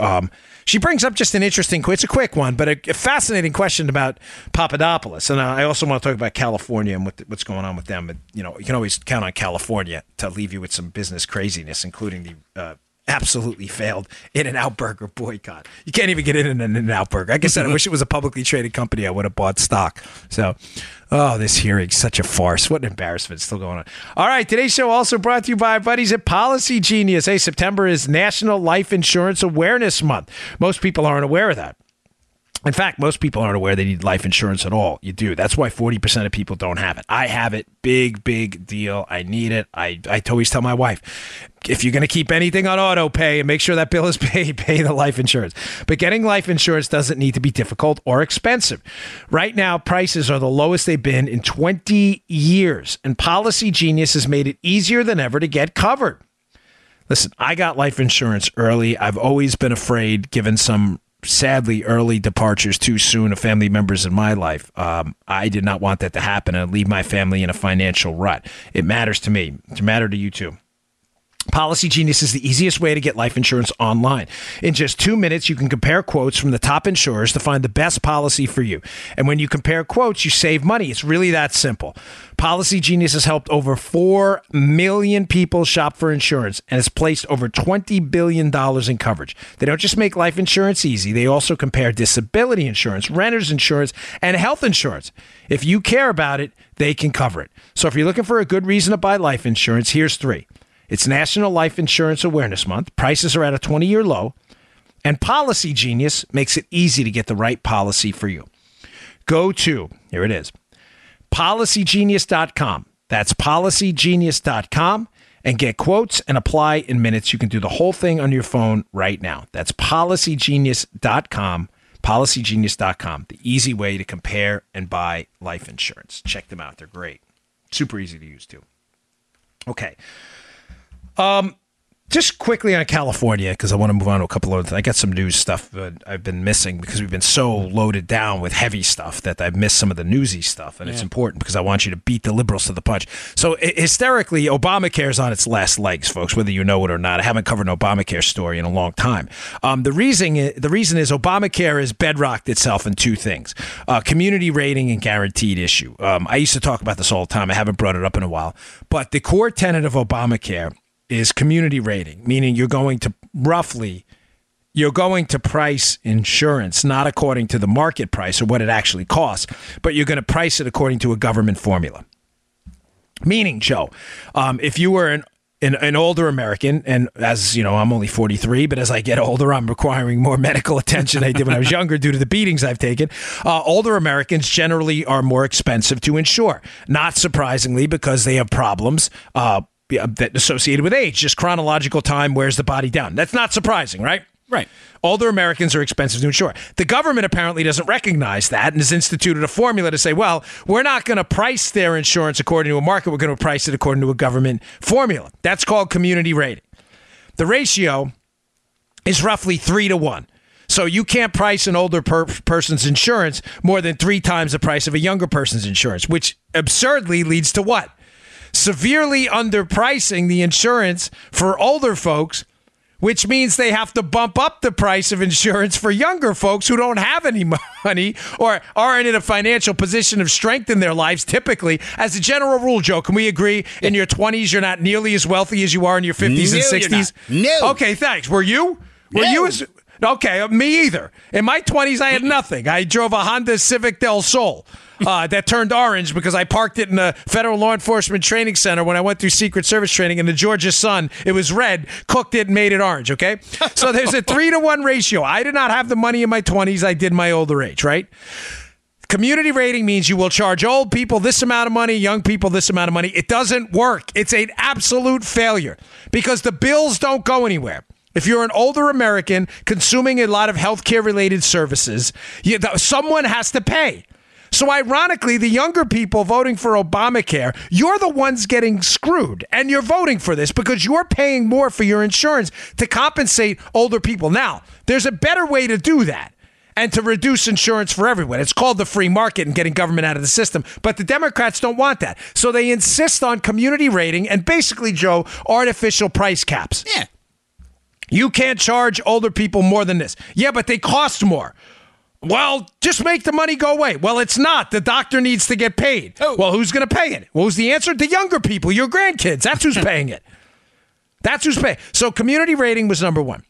She brings up just an interesting, it's a quick one, but a fascinating question about Papadopoulos. And I also want to talk about California and what's going on with them. And, you know, you can always count on California to leave you with some business craziness, including the absolutely failed In-N-Out Burger boycott. You can't even get in an In-N-Out Burger. Like I said, I wish it was a publicly traded company. I would have bought stock. So, this hearing, such a farce. What an embarrassment. It's still going on. All right. Today's show also brought to you by our buddies at Policy Genius. Hey, September is National Life Insurance Awareness Month. Most people aren't aware of that. In fact, most people aren't aware they need life insurance at all. You do. That's why 40% of people don't have it. I have it. Big deal. I need it. I always tell my wife, if you're going to keep anything on auto pay and make sure that bill is paid, pay the life insurance. But getting life insurance doesn't need to be difficult or expensive. Right now, prices are the lowest they've been in 20 years. And Policy Genius has made it easier than ever to get covered. Listen, I got life insurance early. I've always been afraid, given some sadly early departures too soon of family members in my life. I did not want that to happen and leave my family in a financial rut. It matters to me. It matters to you too. Policy Genius is the easiest way to get life insurance online. In just 2 minutes, you can compare quotes from the top insurers to find the best policy for you. And when you compare quotes, you save money. It's really that simple. Policy Genius has helped over 4 million people shop for insurance and has placed over $20 billion in coverage. They don't just make life insurance easy. They also compare disability insurance, renter's insurance, and health insurance. If you care about it, they can cover it. So if you're looking for a good reason to buy life insurance, here's 3. It's National Life Insurance Awareness Month. Prices are at a 20-year low. And Policy Genius makes it easy to get the right policy for you. Go to, here it is, policygenius.com. That's policygenius.com. And get quotes and apply in minutes. You can do the whole thing on your phone right now. That's policygenius.com. Policygenius.com. The easy way to compare and buy life insurance. Check them out. They're great. Super easy to use, too. Okay. Just quickly on California, because I want to move on to a couple of other things. I got some news stuff that I've been missing because we've been so loaded down with heavy stuff that I've missed some of the newsy stuff. And It's important because I want you to beat the liberals to the punch. So hysterically, Obamacare is on its last legs, folks, whether you know it or not. I haven't covered an Obamacare story in a long time. The reason is Obamacare has bedrocked itself in two things, community rating and guaranteed issue. I used to talk about this all the time. I haven't brought it up in a while. But the core tenet of Obamacare is community rating, meaning you're going to price insurance not according to the market price or what it actually costs, but you're going to price it according to a government formula. Meaning, Joe, if you were an older American, and as you know, I'm only 43, but as I get older, I'm requiring more medical attention than I did when I was younger due to the beatings I've taken. Older Americans generally are more expensive to insure, not surprisingly, because they have problems that associated with age. Just chronological time wears the body down. That's not surprising, right? Right. Older Americans are expensive to insure. The government apparently doesn't recognize that and has instituted a formula to say, well, we're not going to price their insurance according to a market. We're going to price it according to a government formula. That's called community rating. The ratio is roughly 3 to 1. So you can't price an older person's insurance more than 3 times the price of a younger person's insurance, which absurdly leads to what? Severely underpricing the insurance for older folks, which means they have to bump up the price of insurance for younger folks who don't have any money or aren't in a financial position of strength in their lives typically. As a general rule, Joe, can we agree in your 20s you're not nearly as wealthy as you are in your 50s and 60s? No. Okay, thanks. Were you? Were you as... Okay, me either. In my 20s, I had nothing. I drove a Honda Civic Del Sol that turned orange because I parked it in the Federal Law Enforcement Training Center when I went through Secret Service training in the Georgia sun. It was red, cooked it, and made it orange, okay? So there's a 3-to-1 ratio. I did not have the money in my 20s. I did my older age, right? Community rating means you will charge old people this amount of money, young people this amount of money. It doesn't work. It's an absolute failure because the bills don't go anywhere. If you're an older American consuming a lot of healthcare-related services, someone has to pay. So ironically, the younger people voting for Obamacare, you're the ones getting screwed, and you're voting for this because you're paying more for your insurance to compensate older people. Now, there's a better way to do that and to reduce insurance for everyone. It's called the free market and getting government out of the system. But the Democrats don't want that. So they insist on community rating and basically, Joe, artificial price caps. Yeah. You can't charge older people more than this. Yeah, but they cost more. Well, just make the money go away. Well, it's not. The doctor needs to get paid. Oh. Well, who's going to pay it? What was the answer? The younger people, your grandkids. That's who's paying it. That's who's paying. So community rating was number one.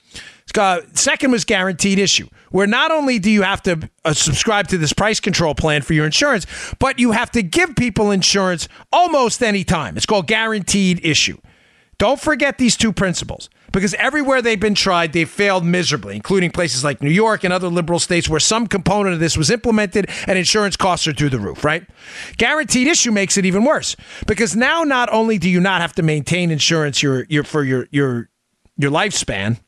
Second was guaranteed issue, where not only do you have to subscribe to this price control plan for your insurance, but you have to give people insurance almost any time. It's called guaranteed issue. Don't forget these two principles, because everywhere they've been tried, they've failed miserably, including places like New York and other liberal states where some component of this was implemented and insurance costs are through the roof, right? Guaranteed issue makes it even worse, because now not only do you not have to maintain insurance for your lifespan,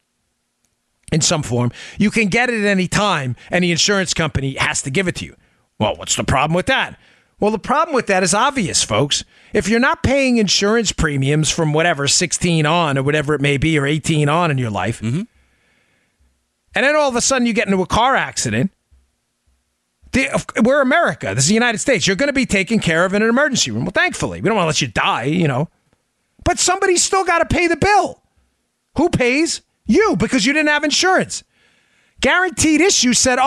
in some form, you can get it at any time, and the insurance company has to give it to you. Well, what's the problem with that? Well, the problem with that is obvious, folks. If you're not paying insurance premiums from whatever, 16 on or whatever it may be, or 18 on in your life, and then all of a sudden you get into a car accident, we're America. This is the United States. You're going to be taken care of in an emergency room. Well, thankfully, we don't want to let you die, But somebody's still got to pay the bill. Who pays? You, because you didn't have insurance. Guaranteed issue said,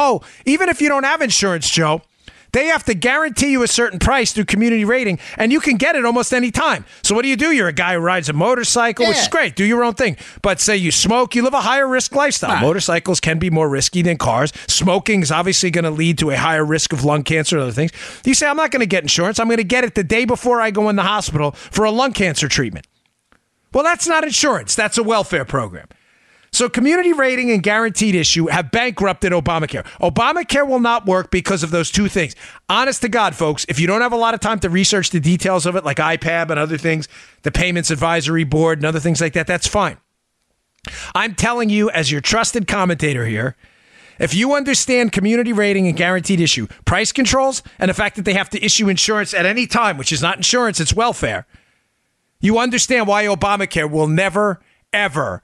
even if you don't have insurance, Joe, they have to guarantee you a certain price through community rating, and you can get it almost any time. So what do you do? You're a guy who rides a motorcycle, which is great. Do your own thing. But say you smoke, you live a higher risk lifestyle. Right. Motorcycles can be more risky than cars. Smoking is obviously going to lead to a higher risk of lung cancer and other things. You say, I'm not going to get insurance. I'm going to get it the day before I go in the hospital for a lung cancer treatment. Well, that's not insurance. That's a welfare program. So community rating and guaranteed issue have bankrupted Obamacare. Obamacare will not work because of those two things. Honest to God, folks, if you don't have a lot of time to research the details of it, like IPAB and other things, the Payments Advisory Board and other things like that, that's fine. I'm telling you, as your trusted commentator here, if you understand community rating and guaranteed issue, price controls, and the fact that they have to issue insurance at any time, which is not insurance, it's welfare, you understand why Obamacare will never, ever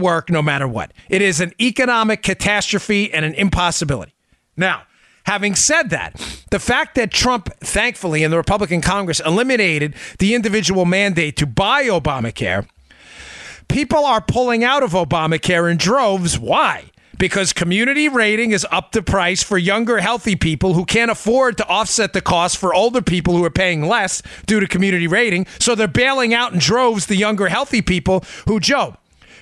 work, no matter what. It is an economic catastrophe and an impossibility. Now, having said that, the fact that Trump, thankfully, and the Republican Congress eliminated the individual mandate to buy Obamacare, people are pulling out of Obamacare in droves. Why? Because community rating is up the price for younger, healthy people who can't afford to offset the cost for older people who are paying less due to community rating. So they're bailing out in droves the younger, healthy people who, Joe,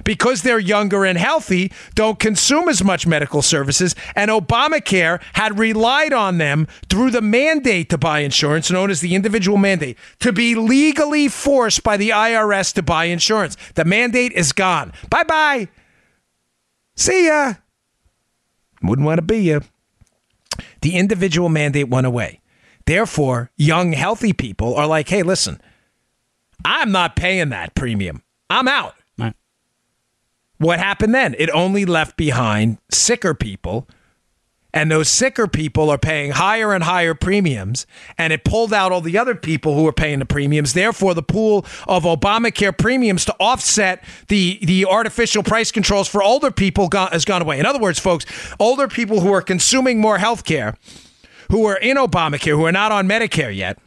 because they're younger and healthy, don't consume as much medical services, and Obamacare had relied on them through the mandate to buy insurance, known as the individual mandate, to be legally forced by the IRS to buy insurance. The mandate is gone. Bye-bye. See ya. Wouldn't want to be ya. The individual mandate went away. Therefore, young, healthy people are like, hey, listen, I'm not paying that premium. I'm out. What happened then? It only left behind sicker people, and those sicker people are paying higher and higher premiums, and it pulled out all the other people who were paying the premiums. Therefore, the pool of Obamacare premiums to offset the artificial price controls for older people has gone away. In other words, folks, older people who are consuming more health care, who are in Obamacare, who are not on Medicare yet,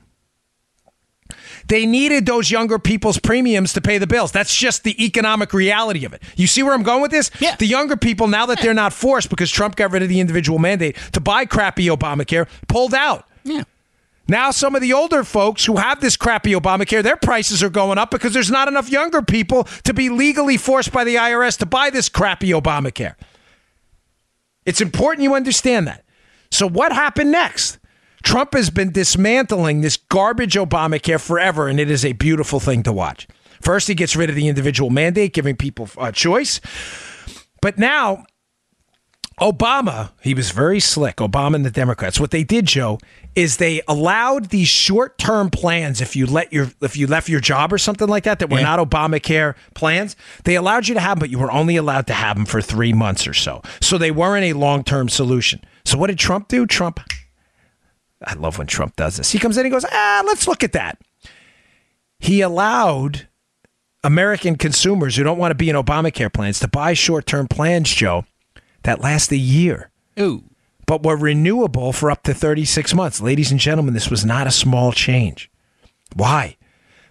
they needed those younger people's premiums to pay the bills. That's just the economic reality of it. You see where I'm going with this? Yeah. The younger people, now that they're not forced because Trump got rid of the individual mandate to buy crappy Obamacare, pulled out. Yeah. Now some of the older folks who have this crappy Obamacare, their prices are going up because there's not enough younger people to be legally forced by the IRS to buy this crappy Obamacare. It's important you understand that. So what happened next? Trump has been dismantling this garbage Obamacare forever, and it is a beautiful thing to watch. First, he gets rid of the individual mandate, giving people a choice. But now, Obama, he was very slick, Obama and the Democrats. What they did, Joe, is they allowed these short-term plans, if you left your job or something like that, that were not Obamacare plans, they allowed you to have them, but you were only allowed to have them for 3 months or so. So they weren't a long-term solution. So what did Trump do? Trump, I love when Trump does this. He comes in and goes, let's look at that. He allowed American consumers who don't want to be in Obamacare plans to buy short-term plans, Joe, that last a year. Ooh. But were renewable for up to 36 months. Ladies and gentlemen, this was not a small change. Why?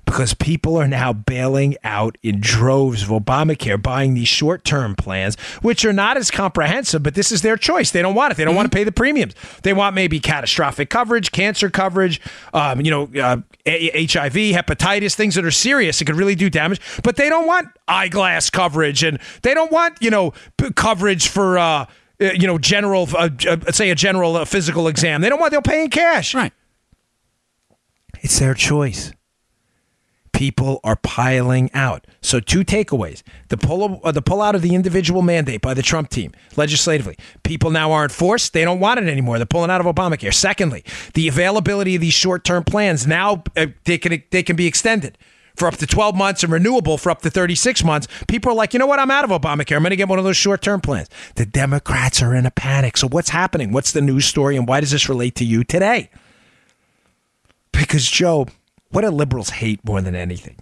Because people are now bailing out in droves of Obamacare, buying these short-term plans, which are not as comprehensive, but this is their choice. They don't want it. They don't want to pay the premiums. They want maybe catastrophic coverage, cancer coverage, HIV, hepatitis, things that are serious. It could really do damage, but they don't want eyeglass coverage, and they don't want, coverage for, general, say a general physical exam. They don't want, they'll pay in cash. Right. It's their choice. People are piling out. So two takeaways. The pull out of the individual mandate by the Trump team, legislatively. People now aren't forced. They don't want it anymore. They're pulling out of Obamacare. Secondly, the availability of these short-term plans. Now they can be extended for up to 12 months and renewable for up to 36 months. People are like, you know what? I'm out of Obamacare. I'm going to get one of those short-term plans. The Democrats are in a panic. So what's happening? What's the news story? And why does this relate to you today? Because, Joe, what do liberals hate more than anything?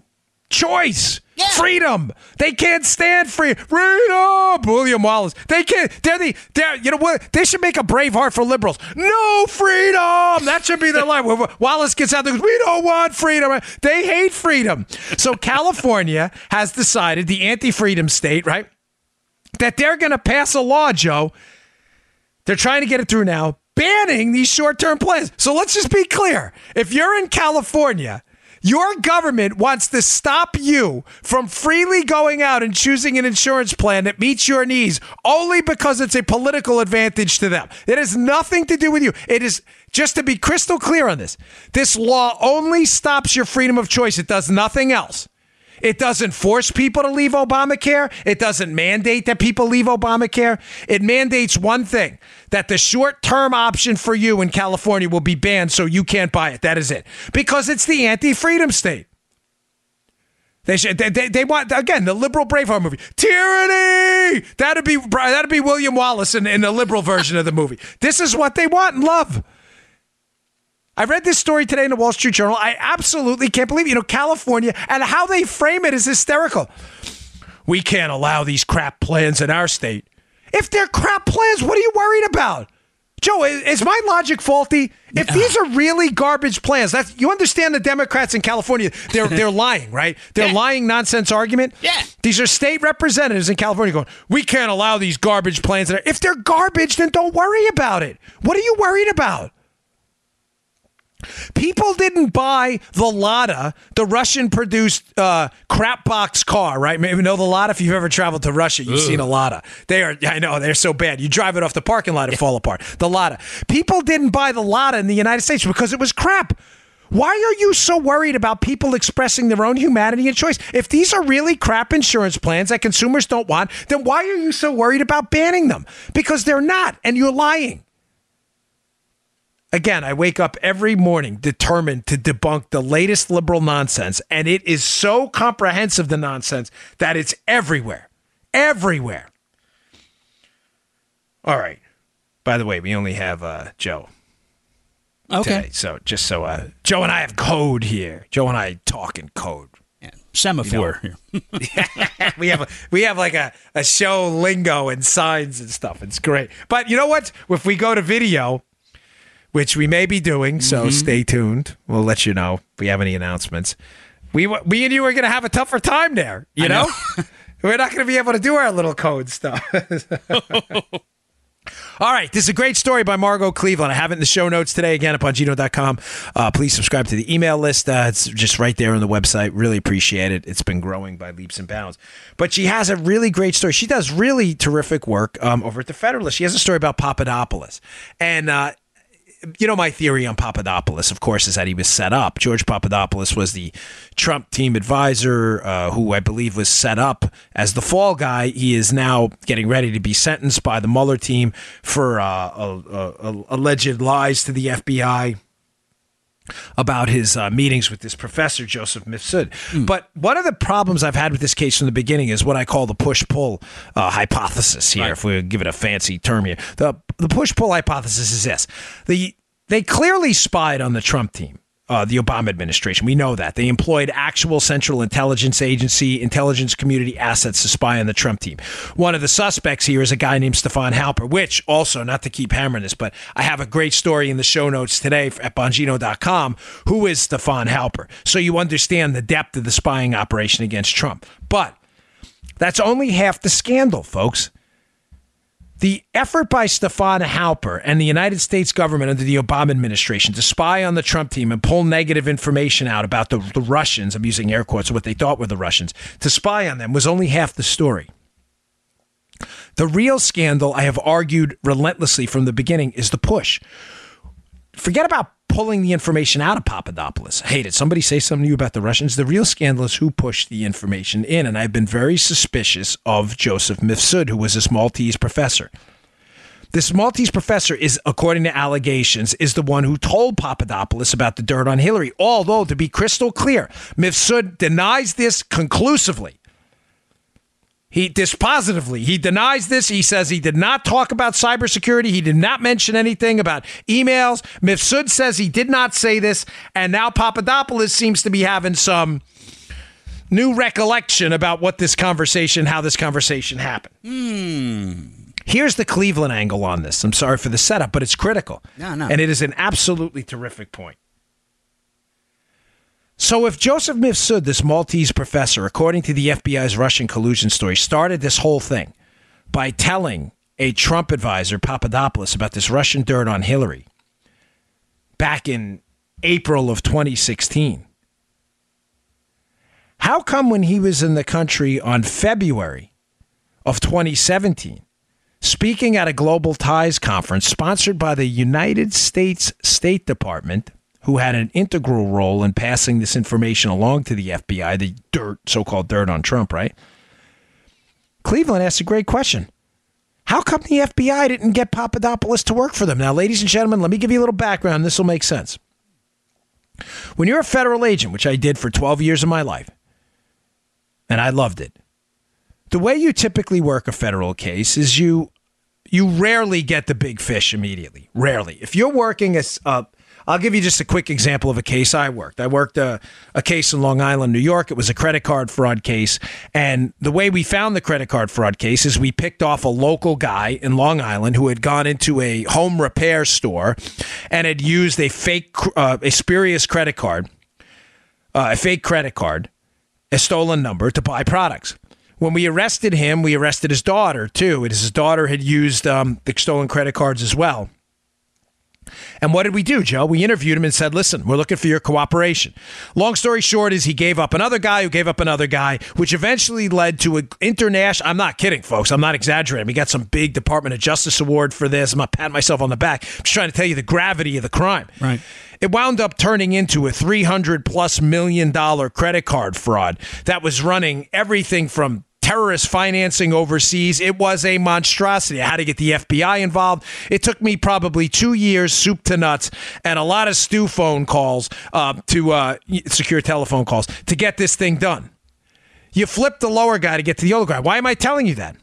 Choice. Yeah. Freedom. They can't stand freedom. William Wallace. They can't. They should make a Braveheart for liberals. No freedom. That should be their line. Wallace gets out there. We don't want freedom. They hate freedom. So California has decided, the anti-freedom state, right? That they're going to pass a law, Joe. They're trying to get it through now, banning these short-term plans. So let's just be clear. If you're in California, your government wants to stop you from freely going out and choosing an insurance plan that meets your needs only because it's a political advantage to them. It has nothing to do with you. It is, just to be crystal clear on this, this law only stops your freedom of choice. It does nothing else. It doesn't force people to leave Obamacare. It doesn't mandate that people leave Obamacare. It mandates one thing, that the short-term option for you in California will be banned so you can't buy it. That is it. Because it's the anti-freedom state. They want, again, the liberal Braveheart movie. Tyranny! That'd be William Wallace in the liberal version of the movie. This is what they want and love. I read this story today in the Wall Street Journal. I absolutely can't believe it. California and how they frame it is hysterical. We can't allow these crap plans in our state. If they're crap plans, what are you worried about? Joe, is my logic faulty? If these are really garbage plans, you understand the Democrats in California, they're lying, right? They're lying nonsense argument. Yeah. These are state representatives in California going, we can't allow these garbage plans. If they're garbage, then don't worry about it. What are you worried about? People didn't buy the Lada, the Russian-produced crap box car, right? Maybe you know the Lada. If you've ever traveled to Russia, you've seen a Lada. They're so bad. You drive it off the parking lot and fall apart. The Lada. People didn't buy the Lada in the United States because it was crap. Why are you so worried about people expressing their own humanity and choice? If these are really crap insurance plans that consumers don't want, then why are you so worried about banning them? Because they're not, and you're lying. Again, I wake up every morning determined to debunk the latest liberal nonsense, and it is so comprehensive, the nonsense, that it's everywhere. Everywhere. All right. By the way, we only have Joe. Okay. Today, so just so Joe and I have code here. Joe and I talk in code. Yeah. Semaphore. We have like a show lingo and signs and stuff. It's great. But you know what? If we go to video, which we may be doing, so stay tuned. We'll let you know if we have any announcements. We and you are going to have a tougher time there, you know? We're not going to be able to do our little code stuff. All right. This is a great story by Margot Cleveland. I have it in the show notes today, again, at Bongino.com. Please subscribe to the email list. It's just right there on the website. Really appreciate it. It's been growing by leaps and bounds. But she has a really great story. She does really terrific work over at The Federalist. She has a story about Papadopoulos. And, you know, my theory on Papadopoulos, of course, is that he was set up. George Papadopoulos was the Trump team advisor who I believe was set up as the fall guy. He is now getting ready to be sentenced by the Mueller team for alleged lies to the FBI about his meetings with this professor, Joseph Mifsud. But one of the problems I've had with this case from the beginning is what I call the push-pull hypothesis here, if we give it a fancy term here. The push-pull hypothesis is this. They clearly spied on the Trump team, the Obama administration. We know that. They employed actual Central Intelligence Agency, intelligence community assets to spy on the Trump team. One of the suspects here is a guy named Stefan Halper, which also, not to keep hammering this, but I have a great story in the show notes today at Bongino.com. Who is Stefan Halper? So you understand the depth of the spying operation against Trump. But that's only half the scandal, folks. The effort by Stefan Halper and the United States government under the Obama administration to spy on the Trump team and pull negative information out about the Russians, I'm using air quotes, what they thought were the Russians, to spy on them was only half the story. The real scandal, I have argued relentlessly from the beginning, is the push. Forget about pulling the information out of Papadopoulos. Hey, did somebody say something to you about the Russians? The real scandal is who pushed the information in. And I've been very suspicious of Joseph Mifsud, who was this Maltese professor. This Maltese professor is, according to allegations, is the one who told Papadopoulos about the dirt on Hillary. Although, to be crystal clear, Mifsud denies this conclusively. He dispositively, he denies this. He says he did not talk about cybersecurity. He did not mention anything about emails. Mifsud says he did not say this. And now Papadopoulos seems to be having some new recollection about what this conversation, how this conversation happened. Here's the Cleveland angle on this. I'm sorry for the setup, but it's critical. No. And it is an absolutely terrific point. So if Joseph Mifsud, this Maltese professor, according to the FBI's Russian collusion story, started this whole thing by telling a Trump advisor, Papadopoulos, about this Russian dirt on Hillary back in April of 2016, how come when he was in the country on February of 2017, speaking at a Global Ties conference sponsored by the United States State Department, who had an integral role in passing this information along to the FBI, the dirt, so-called dirt on Trump, right? Cleveland asked a great question. How come the FBI didn't get Papadopoulos to work for them? Now, ladies and gentlemen, let me give you a little background. This will make sense. When you're a federal agent, which I did for 12 years of my life, and I loved it, the way you typically work a federal case is you rarely get the big fish immediately. Rarely. If you're working as I'll give you just a quick example of a case I worked. I worked a case in Long Island, New York. It was a credit card fraud case. And the way we found the credit card fraud case is we picked off a local guy in Long Island who had gone into a home repair store and had used a fake, a spurious credit card, a fake credit card, a stolen number to buy products. When we arrested him, we arrested his daughter, too. And his daughter had used the stolen credit cards as well. And what did we do, Joe? We interviewed him and said, listen, we're looking for your cooperation. Long story short is he gave up another guy who gave up another guy, which eventually led to an international. I'm not kidding, folks. I'm not exaggerating. We got some big Department of Justice award for this. I'm not patting myself on the back. I'm just trying to tell you the gravity of the crime. Right. It wound up turning into a $300+ million credit card fraud that was running everything from terrorist financing overseas. It was a monstrosity. I had to get the FBI involved. It took me probably 2 years, soup to nuts, and a lot of stew phone calls to secure telephone calls to get this thing done. You flip the lower guy to get to the older guy. Why am I telling you that?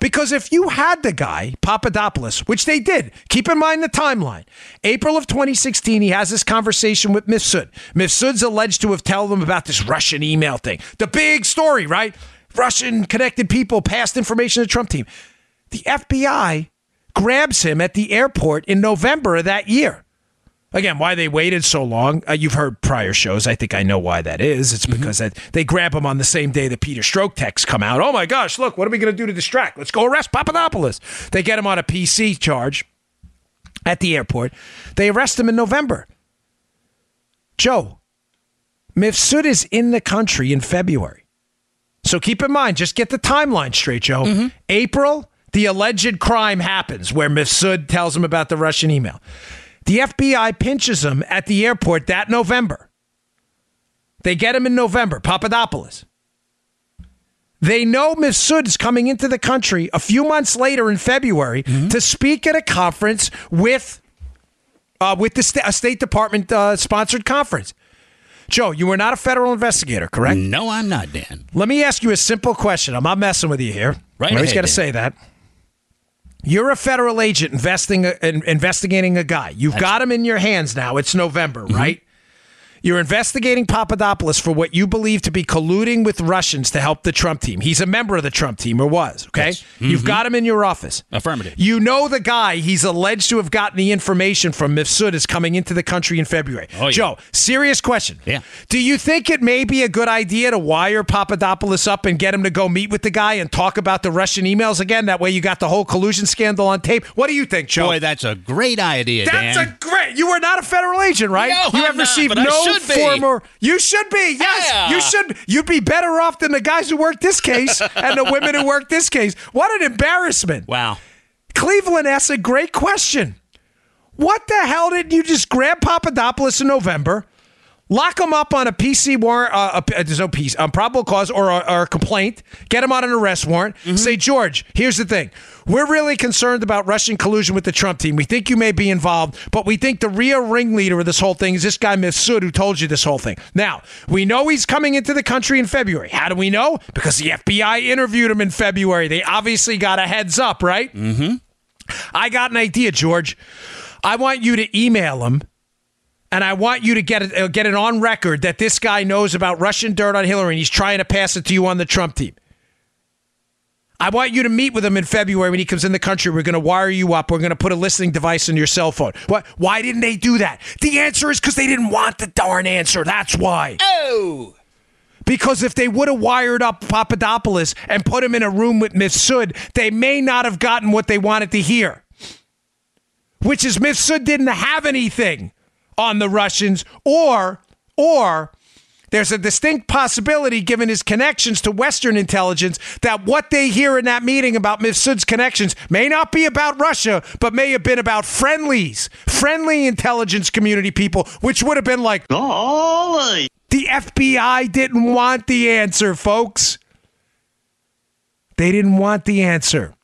Because if you had the guy, Papadopoulos, which they did, keep in mind the timeline. April of 2016, he has this conversation with Mifsud. Mifsud's alleged to have told them about this Russian email thing. The big story, right? Russian-connected people passed information to the Trump team. The FBI grabs him at the airport in November of that year. Again, why they waited so long, you've heard prior shows. I think I know why that is. It's because they grab him on the same day that Peter Strzok texts come out. Oh, my gosh, look, what are we going to do to distract? Let's go arrest Papadopoulos. They get him on a PC charge at the airport. They arrest him in November. Joe, Mifsud is in the country in February. So keep in mind, just get the timeline straight, Joe. April, the alleged crime happens where Mifsud tells him about the Russian email. The FBI pinches him at the airport that November. They get him in November, Papadopoulos. They know Mifsud's coming into the country a few months later in February to speak at a conference with a State Department sponsored conference. Joe, you are not a federal investigator, correct? No, I'm not, Dan. Let me ask you a simple question. I'm not messing with you here. Right. I just got to say that. You're a federal agent investigating a guy. You've got him in your hands now. It's November, right? You're investigating Papadopoulos for what you believe to be colluding with Russians to help the Trump team. He's a member of the Trump team, or was, okay? Yes. You've got him in your office. Affirmative. You know the guy he's alleged to have gotten the information from Mifsud is coming into the country in February. Oh, yeah. Joe, serious question. Yeah. Do you think it may be a good idea to wire Papadopoulos up and get him to go meet with the guy and talk about the Russian emails again? That way you got the whole collusion scandal on tape. What do you think, Joe? Boy, that's a great idea, Dan. That's a great... You are not a federal agent, right? No, you have received no... Former, you should be. Yes, yeah. You should. You'd be better off than the guys who worked this case and the women who worked this case. What an embarrassment! Wow. Cleveland asks a great question. What the hell did you just grab Papadopoulos in November? Lock him up on a PC warrant. There's no PC on probable cause or a complaint. Get him on an arrest warrant. Say, George, here's the thing. We're really concerned about Russian collusion with the Trump team. We think you may be involved, but we think the real ringleader of this whole thing is this guy Mifsud who told you this whole thing. Now, we know he's coming into the country in February. How do we know? Because the FBI interviewed him in February. They obviously got a heads up, right? I got an idea, George. I want you to email him. And I want you to get it on record that this guy knows about Russian dirt on Hillary and he's trying to pass it to you on the Trump team. I want you to meet with him in February when he comes in the country. We're going to wire you up. We're going to put a listening device on your cell phone. What? Why didn't they do that? The answer is because they didn't want the darn answer. That's why. Oh! Because if they would have wired up Papadopoulos and put him in a room with Mifsud, they may not have gotten what they wanted to hear. Which is Mifsud didn't have anything on the Russians, or there's a distinct possibility, given his connections to Western intelligence, that what they hear in that meeting about Mifsud's connections may not be about Russia, but may have been about friendly intelligence community people, which would have been like, golly. The FBI didn't want the answer, folks. They didn't want the answer.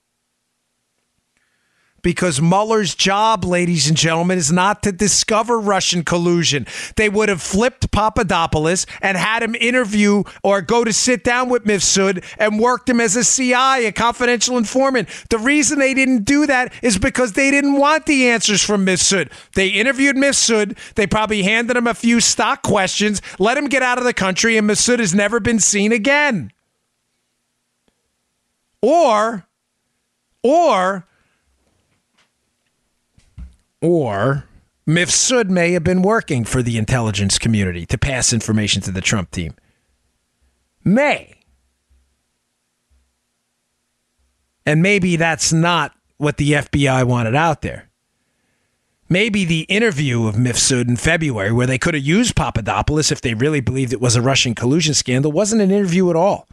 Because Mueller's job, ladies and gentlemen, is not to discover Russian collusion. They would have flipped Papadopoulos and had him interview or go to sit down with Mifsud and worked him as a CI, a confidential informant. The reason they didn't do that is because they didn't want the answers from Mifsud. They interviewed Mifsud. They probably handed him a few stock questions, let him get out of the country, and Mifsud has never been seen again. Or Mifsud may have been working for the intelligence community to pass information to the Trump team. May. And maybe that's not what the FBI wanted out there. Maybe the interview of Mifsud in February, where they could have used Papadopoulos if they really believed it was a Russian collusion scandal, wasn't an interview at all.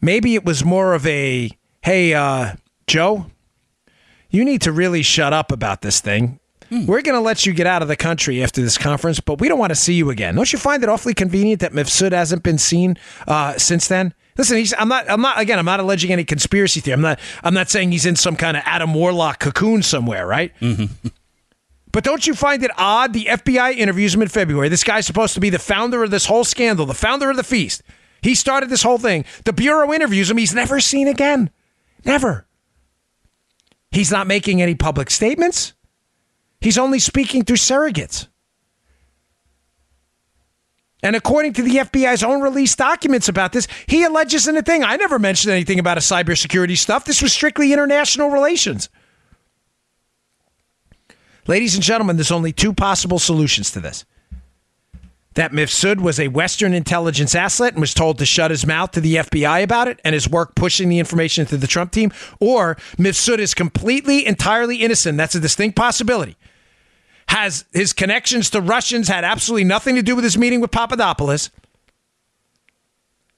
Maybe it was more of a, hey, Joe, you need to really shut up about this thing. We're going to let you get out of the country after this conference, but we don't want to see you again. Don't you find it awfully convenient that Mifsud hasn't been seen since then? Listen, I'm not alleging any conspiracy theory. I'm not saying he's in some kind of Adam Warlock cocoon somewhere, right? But don't you find it odd? The FBI interviews him in February. This guy's supposed to be the founder of this whole scandal, the founder of the feast. He started this whole thing. The Bureau interviews him. He's never seen again. Never. He's not making any public statements. He's only speaking through surrogates. And according to the FBI's own released documents about this, he alleges in the thing, I never mentioned anything about a cybersecurity stuff. This was strictly international relations. Ladies and gentlemen, there's only two possible solutions to this. That Mifsud was a Western intelligence asset and was told to shut his mouth to the FBI about it and his work pushing the information to the Trump team, or Mifsud is completely, entirely innocent. That's a distinct possibility. Has his connections to Russians had absolutely nothing to do with his meeting with Papadopoulos.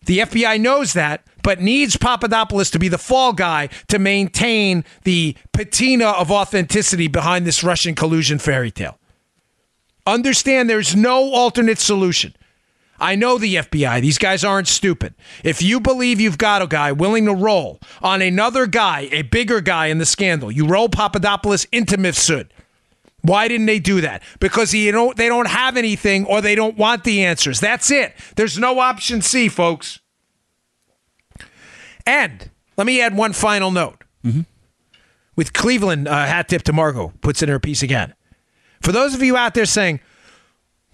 The FBI knows that, but needs Papadopoulos to be the fall guy to maintain the patina of authenticity behind this Russian collusion fairy tale. Understand there's no alternate solution. I know the FBI. These guys aren't stupid. If you believe you've got a guy willing to roll on another guy, a bigger guy in the scandal, you roll Papadopoulos into Mifsud. Why didn't they do that? Because they don't have anything or they don't want the answers. That's it. There's no option C, folks. And let me add one final note. Mm-hmm. With Cleveland, hat tip to Margot, puts in her piece again. For those of you out there saying,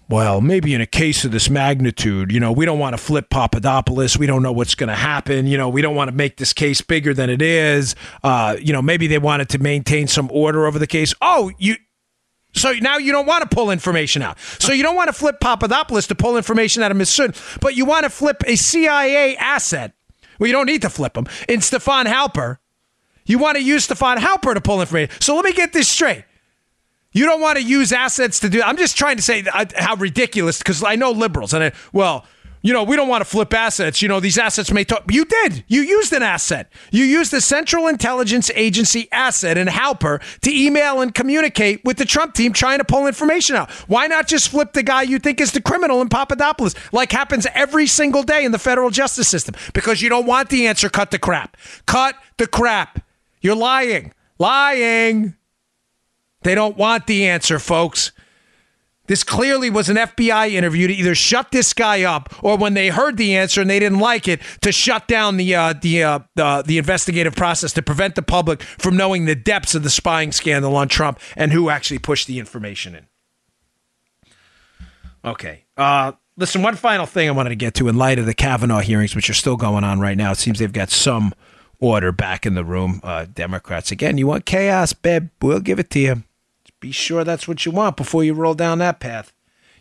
well, maybe in a case of this magnitude, we don't want to flip Papadopoulos. We don't know what's going to happen. We don't want to make this case bigger than it is. Maybe they wanted to maintain some order over the case. So now you don't want to pull information out. So you don't want to flip Papadopoulos to pull information out of Mifsud, but you want to flip a CIA asset. Well, you don't need to flip him. In Stefan Halper, you want to use Stefan Halper to pull information. So let me get this straight. You don't want to use assets to do... I'm just trying to say how ridiculous, because I know liberals. We don't want to flip assets. These assets may talk... You did. You used an asset. You used the Central Intelligence Agency asset in Halper to email and communicate with the Trump team trying to pull information out. Why not just flip the guy you think is the criminal in Papadopoulos, like happens every single day in the federal justice system? Because you don't want the answer. Cut the crap. Cut the crap. You're lying. Lying. They don't want the answer, folks. This clearly was an FBI interview to either shut this guy up, or when they heard the answer and they didn't like it, to shut down the investigative process to prevent the public from knowing the depths of the spying scandal on Trump and who actually pushed the information in. Okay. Listen, one final thing I wanted to get to in light of the Kavanaugh hearings, which are still going on right now. It seems they've got some order back in the room. Democrats, again, you want chaos, babe? We'll give it to you. Just be sure that's what you want before you roll down that path.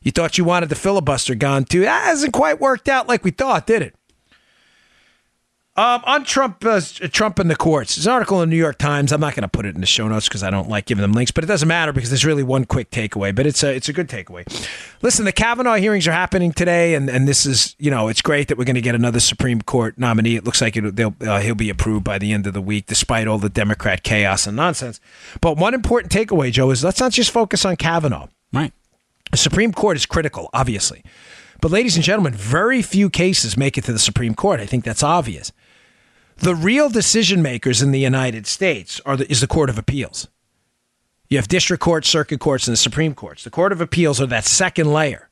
You thought you wanted the filibuster gone too. That hasn't quite worked out like we thought, did it? On Trump and the courts, there's an article in the New York Times. I'm not going to put it in the show notes because I don't like giving them links, but it doesn't matter because there's really one quick takeaway, but it's a good takeaway. Listen, the Kavanaugh hearings are happening today, and this is, it's great that we're going to get another Supreme Court nominee. It looks like he'll be approved by the end of the week, despite all the Democrat chaos and nonsense. But one important takeaway, Joe, is let's not just focus on Kavanaugh. Right. The Supreme Court is critical, obviously. But ladies and gentlemen, very few cases make it to the Supreme Court. I think that's obvious. The real decision makers in the United States is the Court of Appeals. You have district courts, circuit courts, and the Supreme Courts. The Court of Appeals are that second layer,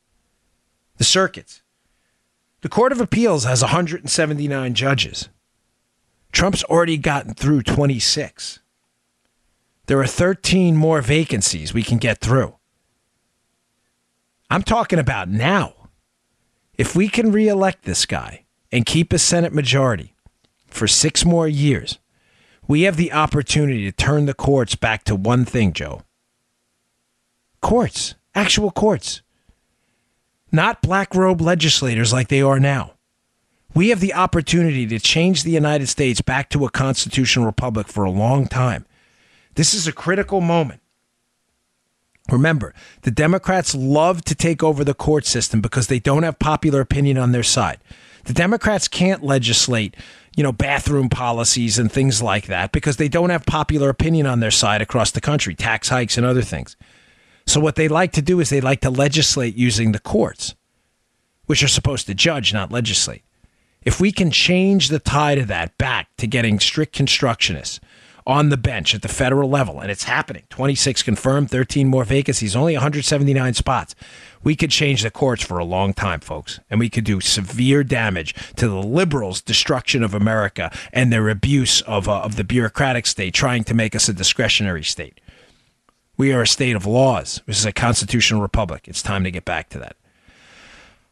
the circuits. The Court of Appeals has 179 judges. Trump's already gotten through 26. There are 13 more vacancies we can get through. I'm talking about now. If we can reelect this guy and keep a Senate majority for 6 more years, we have the opportunity to turn the courts back to one thing, Joe. Courts. Actual courts. Not black robe legislators like they are now. We have the opportunity to change the United States back to a constitutional republic for a long time. This is a critical moment. Remember, the Democrats love to take over the court system because they don't have popular opinion on their side. The Democrats can't legislate, bathroom policies and things like that because they don't have popular opinion on their side across the country, tax hikes and other things. So what they like to do is they like to legislate using the courts, which are supposed to judge, not legislate. If we can change the tide of that back to getting strict constructionists on the bench at the federal level, and it's happening. 26 confirmed, 13 more vacancies, only 179 spots. We could change the courts for a long time, folks, and we could do severe damage to the liberals' destruction of America and their abuse of the bureaucratic state, trying to make us a discretionary state. We are a state of laws. This is a constitutional republic. It's time to get back to that.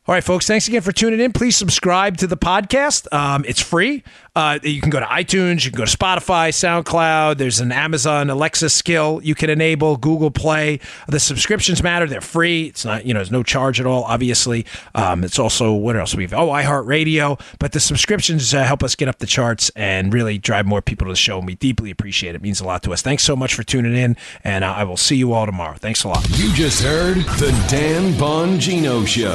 All right, folks, thanks again for tuning in. Please subscribe to the podcast. It's free. You can go to iTunes, you can go to Spotify, SoundCloud. There's an Amazon Alexa skill you can enable, Google Play. The subscriptions matter. They're free. It's not, you know, there's no charge at all, obviously. It's also, what else we've, iHeartRadio. But the subscriptions help us get up the charts and really drive more people to the show. And we deeply appreciate it. It means a lot to us. Thanks so much for tuning in. And I will see you all tomorrow. Thanks a lot. You just heard The Dan Bongino Show.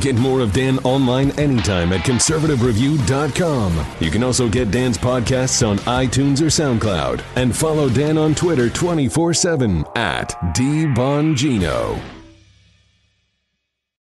Get more of Dan online anytime at conservativereview.com. You can also get Dan's podcasts on iTunes or SoundCloud. And follow Dan on Twitter 24/7 at DBongino.